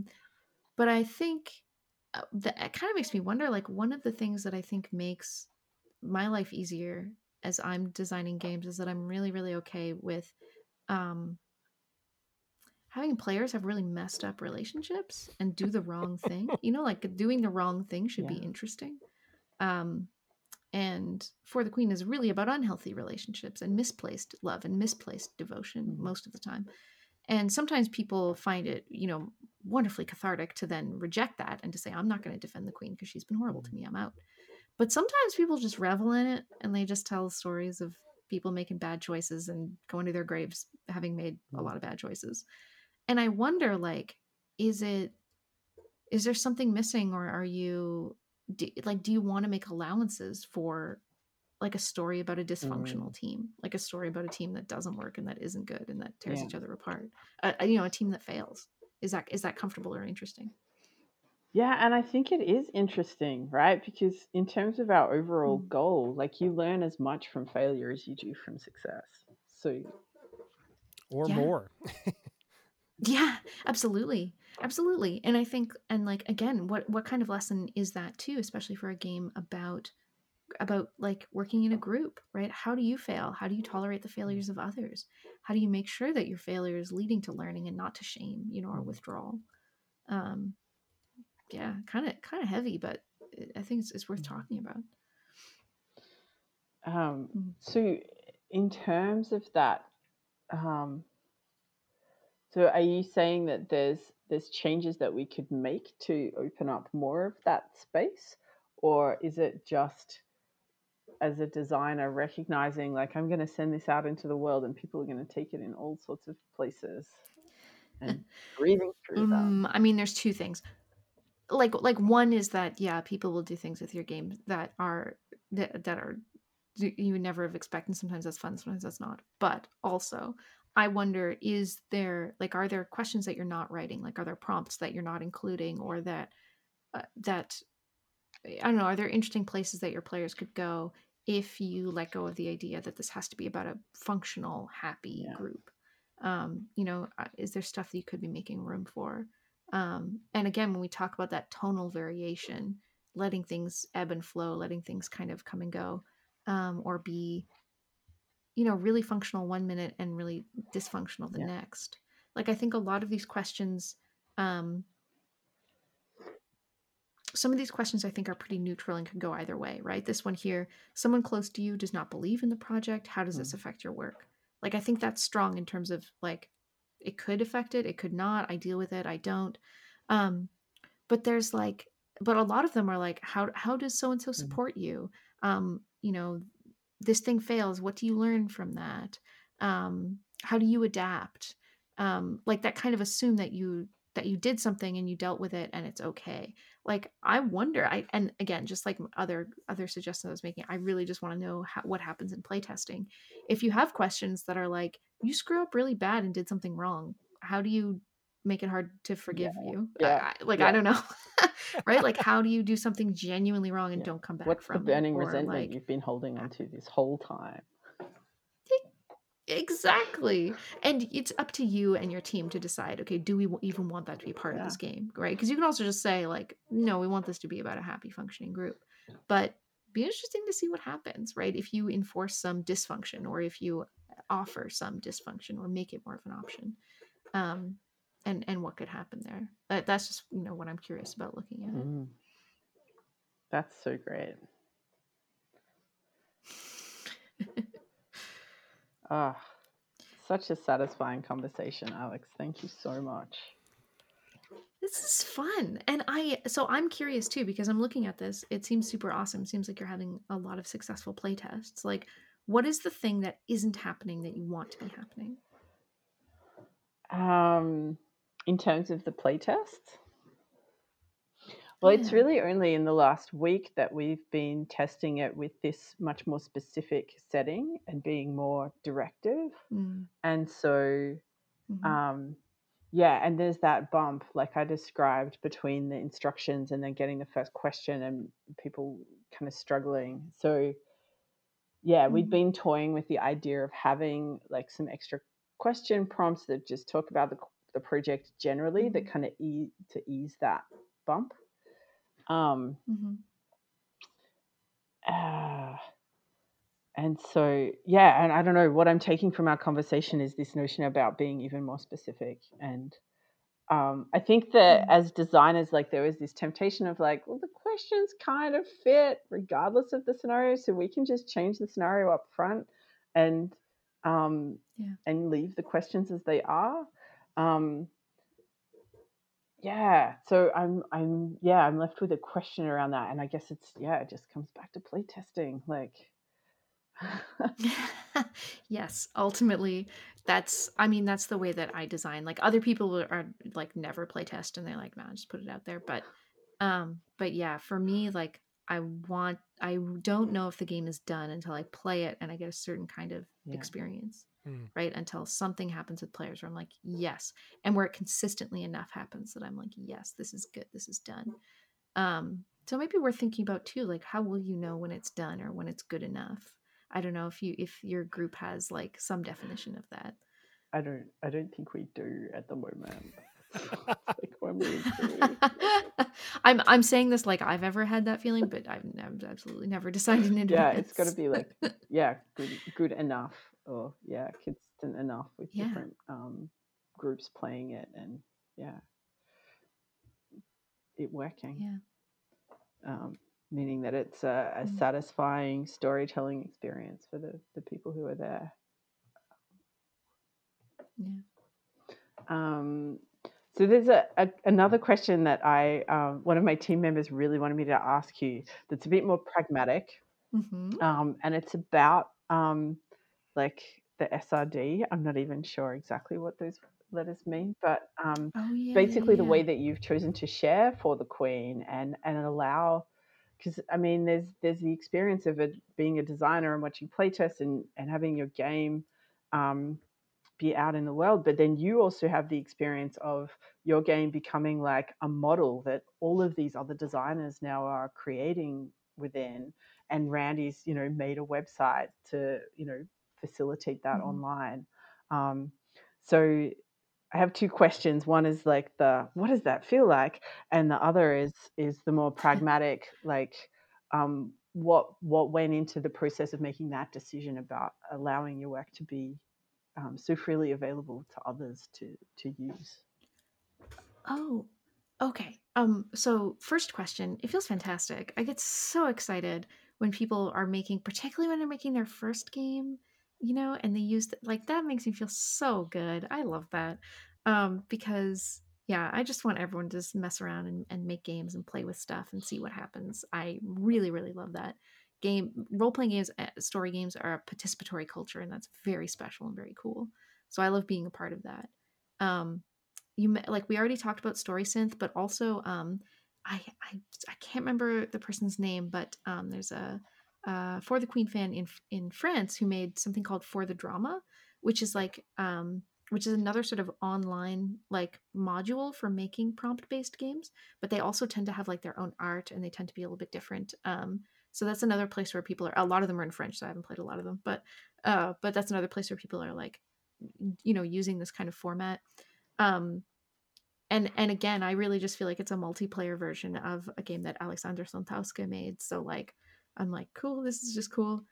I think that kind of makes me wonder, like, one of the things that I think makes my life easier as I'm designing games is that I'm really, really okay with, having players have really messed up relationships and do the wrong thing, like doing the wrong thing should be interesting. And For the Queen is really about unhealthy relationships and misplaced love and misplaced devotion most of the time. And sometimes people find it, wonderfully cathartic to then reject that and to say, I'm not going to defend the Queen because she's been horrible to me. I'm out. But sometimes people just revel in it and they just tell stories of people making bad choices and going to their graves having made a lot of bad choices. And I wonder, like, is there something missing, or do you want to make allowances for like a story about a dysfunctional team, like a story about a team that doesn't work and that isn't good and that tears each other apart, a team that fails? Is that comfortable or interesting? Yeah. And I think it is interesting, right? Because in terms of our overall goal, like you learn as much from failure as you do from success. So. Or more. Yeah, absolutely. Absolutely. And I think, and like, again, what kind of lesson is that too, especially for a game about like working in a group, right? How do you fail? How do you tolerate the failures of others? How do you make sure that your failure is leading to learning and not to shame, or withdrawal? Yeah, kind of heavy, but I think it's worth talking about. So in terms of that, so are you saying that there's changes that we could make to open up more of that space? Or is it just as a designer recognizing, like, I'm going to send this out into the world and people are going to take it in all sorts of places and breathing through that? I mean, there's two things. Like one is that, people will do things with your game that are you would never have expected. Sometimes that's fun, sometimes that's not. But also, I wonder, is there, like, are there questions that you're not writing? Like, are there prompts that you're not including, or that I don't know, are there interesting places that your players could go if you let go of the idea that this has to be about a functional, happy group? Is there stuff that you could be making room for? And again, when we talk about that tonal variation, letting things ebb and flow, letting things kind of come and go, or be, really functional one minute and really dysfunctional the next. Like, I think a lot of these questions, some of these questions I think are pretty neutral and can go either way, right? This one here, someone close to you does not believe in the project. How does this affect your work? Like, I think that's strong in terms of like, it could affect it. It could not. I deal with it. I don't. But there's like, but a lot of them are like, how does so-and-so support you? This thing fails. What do you learn from that? How do you adapt? Like, that kind of assume that you did something and you dealt with it and it's okay. Like, I wonder, and again, just like other suggestions I was making, I really just want to know what happens in playtesting. If you have questions that are like, you screw up really bad and did something wrong, how do you make it hard to forgive you? I don't know. Right? Like, how do you do something genuinely wrong and don't come back from it? What's the burning resentment you've been holding onto this whole time? Exactly. And it's up to you and your team to decide, okay, do we even want that to be part of this game, right? Because you can also just say, like, no, we want this to be about a happy functioning group. But be interesting to see what happens, right? If you enforce some dysfunction, or if you offer some dysfunction, or make it more of an option, and what could happen there. That's just what I'm curious about looking at. That's so great. Ah, such a satisfying conversation, Alex. Thank you so much. This is fun. And I'm curious too, because I'm looking at this. It seems super awesome. Seems like you're having a lot of successful playtests. Like, what is the thing that isn't happening that you want to be happening? In terms of the playtests? Well, yeah. It's really only in the last week that we've been testing it with this much more specific setting and being more directive. Mm. And so, mm-hmm. Yeah, and there's that bump, like I described, between the instructions and then getting the first question and people kind of struggling. So, yeah, mm-hmm. we've been toying with the idea of having like some extra question prompts that just talk about the project generally, mm-hmm. that kind of to ease that bump. Mm-hmm. And so, yeah, and I don't know, what I'm taking from our conversation is this notion about being even more specific. And I think that mm-hmm. as designers, like there is this temptation of like, well, the questions kind of fit regardless of the scenario, so we can just change the scenario up front and and leave the questions as they are. Yeah, so I'm left with a question around that, and I guess it just comes back to playtesting, like. Yes, ultimately that's the way that I design. Like other people are like never playtest and they're like, nah, just put it out there. But yeah, for me, like I don't know if the game is done until I play it and I get a certain kind of experience. Right, until something happens with players where I'm like, yes, and where it consistently enough happens that I'm like, yes, this is good, this is done. So maybe we're thinking about too, like, how will you know when it's done or when it's good enough? I don't know if your group has like some definition of that. I don't think we do at the moment. Like, when we do. I'm saying this like I've ever had that feeling, but I've absolutely never decided in advance. Yeah, it's got to be like good enough. Or consistent enough with different groups playing it and it working. Yeah, meaning that it's a satisfying storytelling experience for the people who are there. So there's another question that I one of my team members really wanted me to ask you. That's a bit more pragmatic, mm-hmm. And it's about. Like the SRD, I'm not even sure exactly what those letters mean, but the way that you've chosen to share For the Queen and allow, because I mean, there's the experience of it being a designer and watching playtests and having your game be out in the world, but then you also have the experience of your game becoming like a model that all of these other designers now are creating within, and Randy's, made a website to, facilitate that online. So I have two questions. One is like what does that feel like? And the other is the more pragmatic, like what went into the process of making that decision about allowing your work to be so freely available to others to use. Oh, okay. So first question, it feels fantastic. I get so excited when people are making, particularly when they're making their first game, and they use like that makes me feel so good. I love that. Because I just want everyone to just mess around and make games and play with stuff and see what happens. I really, really love that. Role-playing games, story games are a participatory culture, and that's very special and very cool. So I love being a part of that. We already talked about StorySynth, but also I can't remember the person's name, but there's a For the Queen fan in France who made something called For the Drama, which is like which is another sort of online like module for making prompt-based games, but they also tend to have like their own art and they tend to be a little bit different. So that's another place where people are. A lot of them are in French, so I haven't played a lot of them, but that's another place where people are like, using this kind of format. And again, I really just feel like it's a multiplayer version of a game that Alexander Sontowska made. So like, I'm like, cool, this is just cool.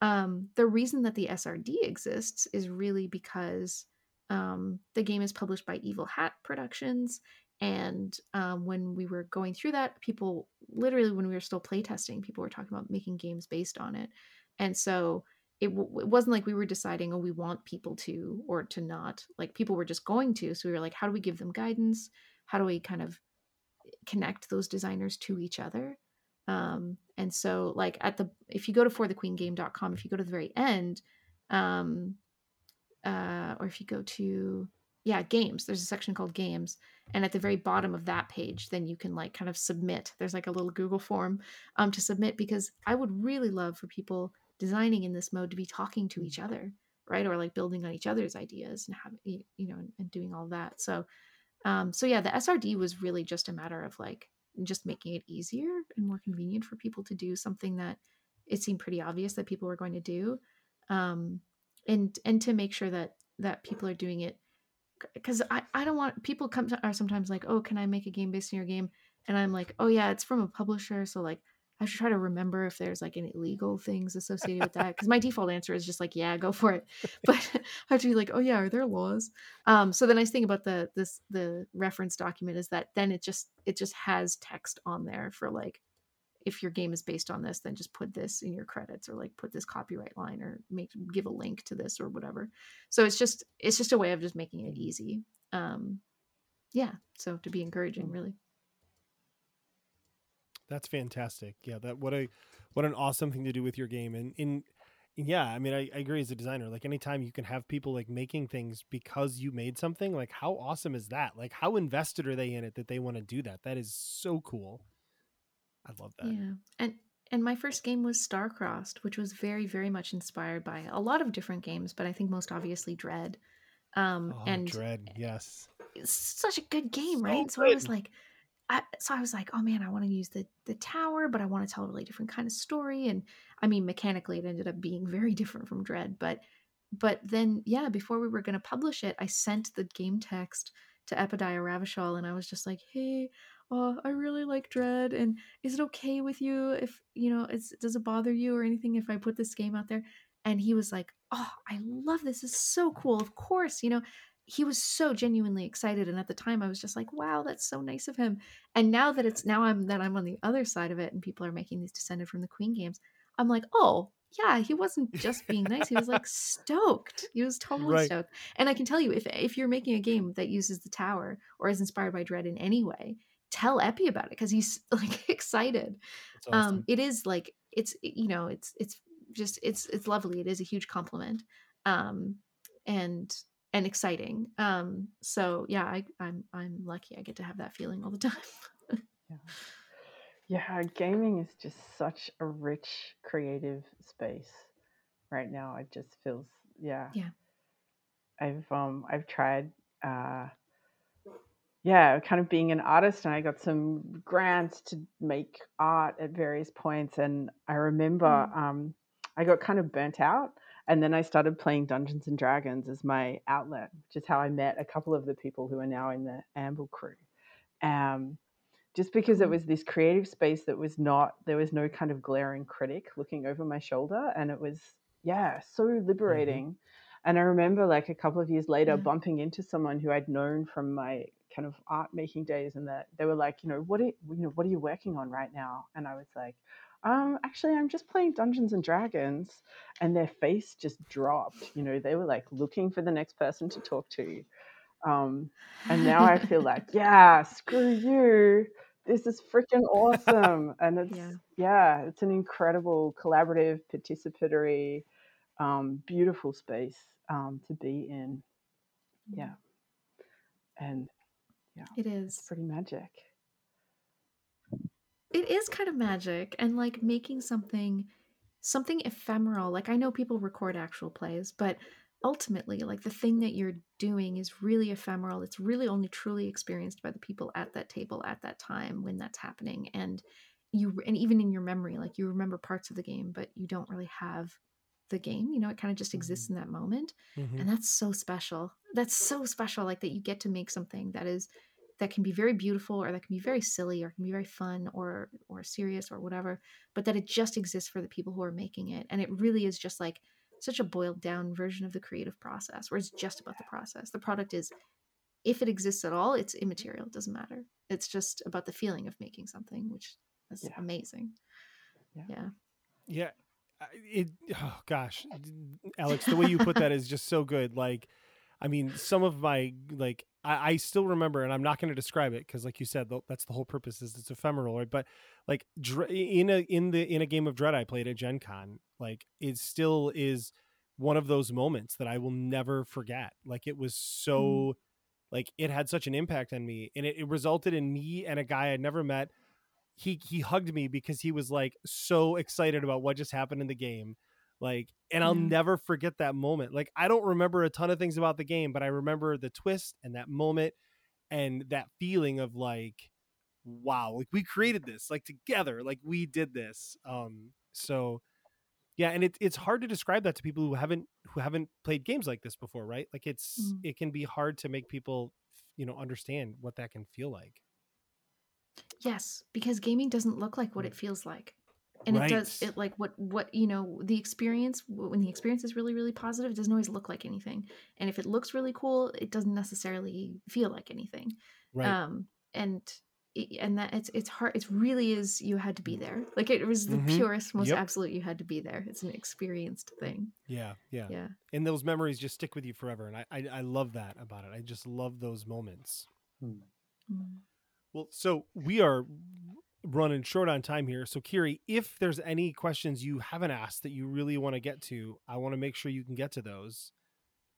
The reason that the SRD exists is really because the game is published by Evil Hat Productions. And when we were going through that, people literally, when we were still playtesting, people were talking about making games based on it. And so it wasn't like we were deciding, oh, we want people to or to not. Like people were just going to. So we were like, how do we give them guidance? how do we kind of connect those designers to each other? And so like if you go to forthequeengame.com, if you go to the very end, or if you go to, games, there's a section called games. And at the very bottom of that page, then you can like kind of submit. There's like a little Google form to submit, because I would really love for people designing in this mode to be talking to each other, right? Or like building on each other's ideas and having, you know, and doing all that. So, the SRD was really just a matter of like, just making it easier and more convenient for people to do something that it seemed pretty obvious that people were going to do. And to make sure that people are doing it, because I don't want people are sometimes like, oh, can I make a game based on your game? And I'm like, oh yeah, it's from a publisher. So like, I should try to remember if there's like any illegal things associated with that. Cause my default answer is just like, yeah, go for it. But I have to be like, oh yeah, are there laws? So the nice thing about the reference document is that then it just has text on there for like, if your game is based on this, then just put this in your credits, or like put this copyright line, or give a link to this or whatever. So it's just a way of just making it easy. So to be encouraging, really. That's fantastic. Yeah, that what an awesome thing to do with your game. I agree as a designer. Like anytime you can have people like making things because you made something, like how awesome is that? Like how invested are they in it that they want to do that? That is so cool. I love that. Yeah. And my first game was Star-Crossed, which was very, very much inspired by a lot of different games, but I think most obviously Dread. Dread, yes. It's such a good game, so right? Good. So I was like, oh man, I want to use the tower, but I want to tell a really different kind of story. And I mean, mechanically it ended up being very different from Dread, but then, yeah, before we were going to publish it, I sent the game text to Epidiah Ravishall. And I was just like, hey, I really like Dread. And is it okay with you if, does it bother you or anything if I put this game out there? And he was like, oh, I love this. It's so cool. Of course, he was so genuinely excited. And at the time I was just like, wow, that's so nice of him. And now I'm on the other side of it and people are making these Descended from the Queen games, I'm like, oh yeah, he wasn't just being nice. He was like stoked. He was totally right. Stoked. And I can tell you, if you're making a game that uses the tower or is inspired by Dread in any way, tell Epi about it. Cause he's like excited. Awesome. It is like, it's lovely. It is a huge compliment. And exciting. So yeah, I'm lucky I get to have that feeling all the time. Yeah, gaming is just such a rich creative space right now. It just feels yeah. I've tried kind of being an artist, and I got some grants to make art at various points, and I remember I got kind of burnt out. And then I started playing Dungeons and Dragons as my outlet, which is how I met a couple of the people who are now in the Amble crew. Just because it was this creative space that there was no kind of glaring critic looking over my shoulder. And it was, so liberating. Mm-hmm. And I remember like a couple of years later bumping into someone who I'd known from my kind of art making days, and that they were like, what are you working on right now? And I was like, actually, I'm just playing Dungeons and Dragons, and their face just dropped. They were like looking for the next person to talk to. And now I feel like, screw you. This is freaking awesome. And it's, it's an incredible collaborative, participatory, beautiful space to be in. Yeah. And it is. It's pretty magic. It is kind of magic, and like making something ephemeral. Like I know people record actual plays, but ultimately like the thing that you're doing is really ephemeral. It's really only truly experienced by the people at that table at that time when that's happening. And even in your memory, like you remember parts of the game, but you don't really have the game, it kind of just exists in that moment. Mm-hmm. And that's so special. Like that you get to make something that can be very beautiful, or that can be very silly, or can be very fun, or serious, or whatever, but that it just exists for the people who are making it. And it really is just like such a boiled down version of the creative process, where it's just about the process. The product is, if it exists at all, it's immaterial. It doesn't matter. It's just about the feeling of making something, which is amazing. Yeah. Alex, the way you put that is just so good. Like, I mean, some of my, like, I still remember, and I'm not going to describe it because, like you said, that's the whole purpose is it's ephemeral, right? But like in a game of Dread I played at Gen Con, like it still is one of those moments that I will never forget. Like it was so, like it had such an impact on me, and it resulted in me and a guy I'd never met. He hugged me because he was like so excited about what just happened in the game. Like, and I'll never forget that moment. Like, I don't remember a ton of things about the game, but I remember the twist and that moment and that feeling of like, wow, like we created this, like together, like we did this. So yeah. And it's hard to describe that to people who haven't played games like this before. Right. Like it can be hard to make people, you know, understand what that can feel like. Yes. Because gaming doesn't look like what it feels like. And right. It does it like what, you know, the experience when the experience is really, really positive, it doesn't always look like anything. And if it looks really cool, it doesn't necessarily feel like anything. Right. And that it's hard. It really is. You had to be there. Like it was the purest, most absolute. You had to be there. It's an experienced thing. Yeah. Yeah. Yeah. And those memories just stick with you forever. And I love that about it. I just love those moments. Well, so we are running short on time here. So Kiri, if there's any questions you haven't asked that you really want to get to, I want to make sure you can get to those.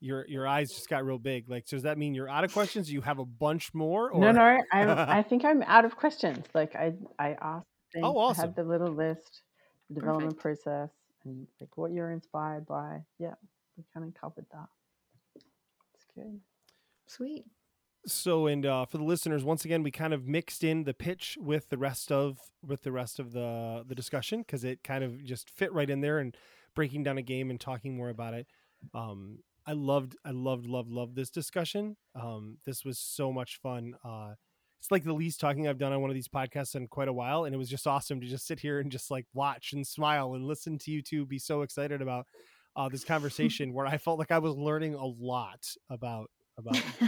Your eyes just got real big. Like, so does that mean you're out of questions? Do you have a bunch more? Or? No, I think I'm out of questions. Like I asked things. Oh, awesome. I had the little list, the development process, and like what you're inspired by. Yeah, we kind of covered that. It's good. Sweet. So, and for the listeners, once again, we kind of mixed in the pitch with the rest of the discussion because it kind of just fit right in there and breaking down a game and talking more about it. I loved this discussion. This was so much fun. It's like the least talking I've done on one of these podcasts in quite a while, and it was just awesome to just sit here and just like watch and smile and listen to you two be so excited about this conversation where I felt like I was learning a lot about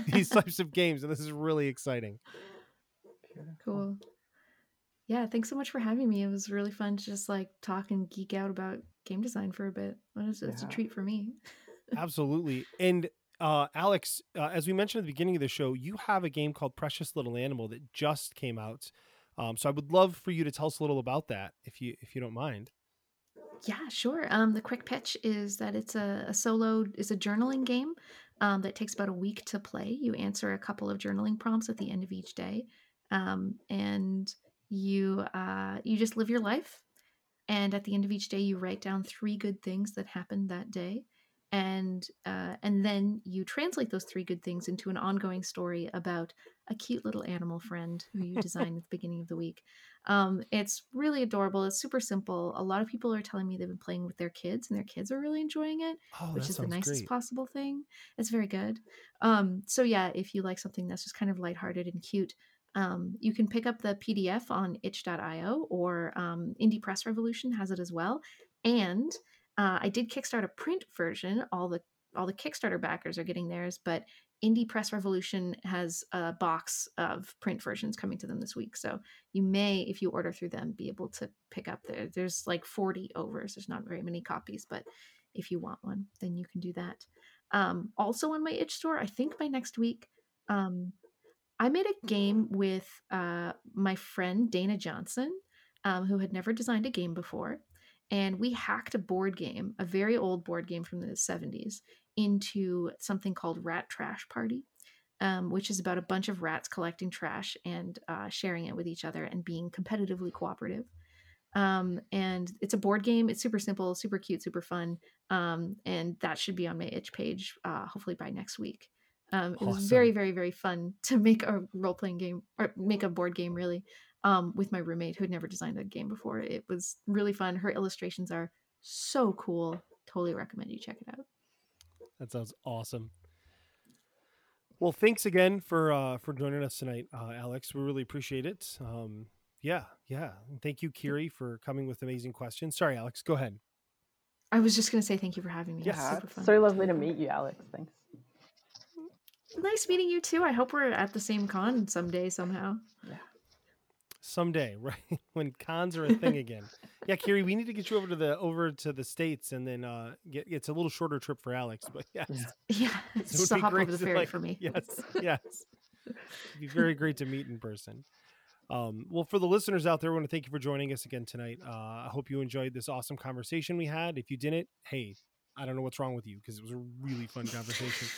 these types of games, and this is really exciting. Cool. Yeah, thanks so much for having me. It was really fun to just like talk and geek out about game design for a bit. It's a treat for me. Absolutely. And Alex, as we mentioned at the beginning of the show, you have a game called Precious Little Animal that just came out. So I would love for you to tell us a little about that, if you don't mind. Yeah, sure. The quick pitch is that it's a journaling game that takes about a week to play. You answer a couple of journaling prompts at the end of each day, and you just live your life. And at the end of each day, you write down 3 good things that happened that day, and then you translate those 3 good things into an ongoing story about a cute little animal friend who you designed at the beginning of the week. It's really adorable. It's super simple. A lot of people are telling me they've been playing with their kids and their kids are really enjoying it, which is the nicest possible thing. It's very good. So yeah, if you like something that's just kind of lighthearted and cute, you can pick up the PDF on itch.io or Indie Press Revolution has it as well. And I did Kickstart a print version. All the Kickstarter backers are getting theirs, but Indie Press Revolution has a box of print versions coming to them this week. So you may, if you order through them, be able to pick up there. There's like 40 overs. There's not very many copies, but if you want one, then you can do that. Also on my itch store, I think by next week, I made a game with my friend Dana Johnson, who had never designed a game before. And we hacked a board game, a very old board game from the 70s, into something called Rat Trash Party, which is about a bunch of rats collecting trash and sharing it with each other and being competitively cooperative. And it's a board game. It's super simple, super cute, super fun. And that should be on my itch page, hopefully by next week. Awesome. It was very, very, very fun to make a role-playing game or make a board game, really. With my roommate who had never designed a game before. It was really fun. Her illustrations are so cool. Totally recommend you check it out. That sounds awesome. Well, thanks again for joining us tonight, Alex. We really appreciate it. Yeah. And thank you, Kiri, for coming with amazing questions. Sorry, Alex, go ahead. I was just going to say thank you for having me. Yeah, it's so lovely to meet you, Alex. Thanks. Nice meeting you too. I hope we're at the same con someday, somehow. Yeah. someday, right? When cons are a thing again. Yeah, Kiri, we need to get you over to the States, and then it's a little shorter trip for Alex. But yes, yeah, it's a hop over the ferry for me. Yes, yes, it'd be very great to meet in person. Well, for the listeners out there, I want to thank you for joining us again tonight. I hope you enjoyed this awesome conversation we had. If you didn't, hey, I don't know what's wrong with you, because it was a really fun conversation.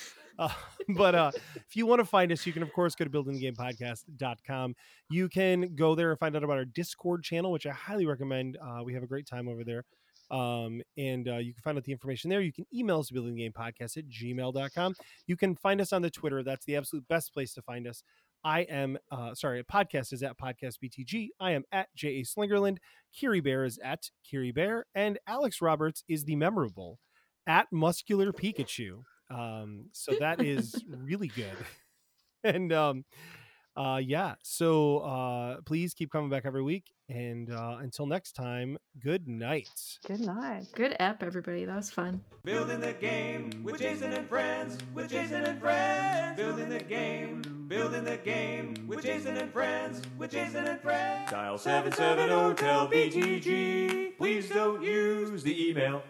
But if you want to find us, you can, of course, go to buildinggamepodcast.com. You can go there and find out about our Discord channel, which I highly recommend. We have a great time over there. And you can find out the information there. You can email us buildinggamepodcast@gmail.com. You can find us on the Twitter. That's the absolute best place to find us. I am, podcast is at podcastbtg. I am at J.A. Slingerland. Kiri Bear is at Kiri Bear. And Alex Roberts is the memorable at Muscular Pikachu. So that is really good. And so please keep coming back every week. And until next time, good night. Good night. Good ep, everybody. That was fun. Building the game with Jason and friends. With Jason and friends. Building the game. Building the game with Jason and friends, with Jason and friends. Dial 770 tell BTG. Please don't use the email.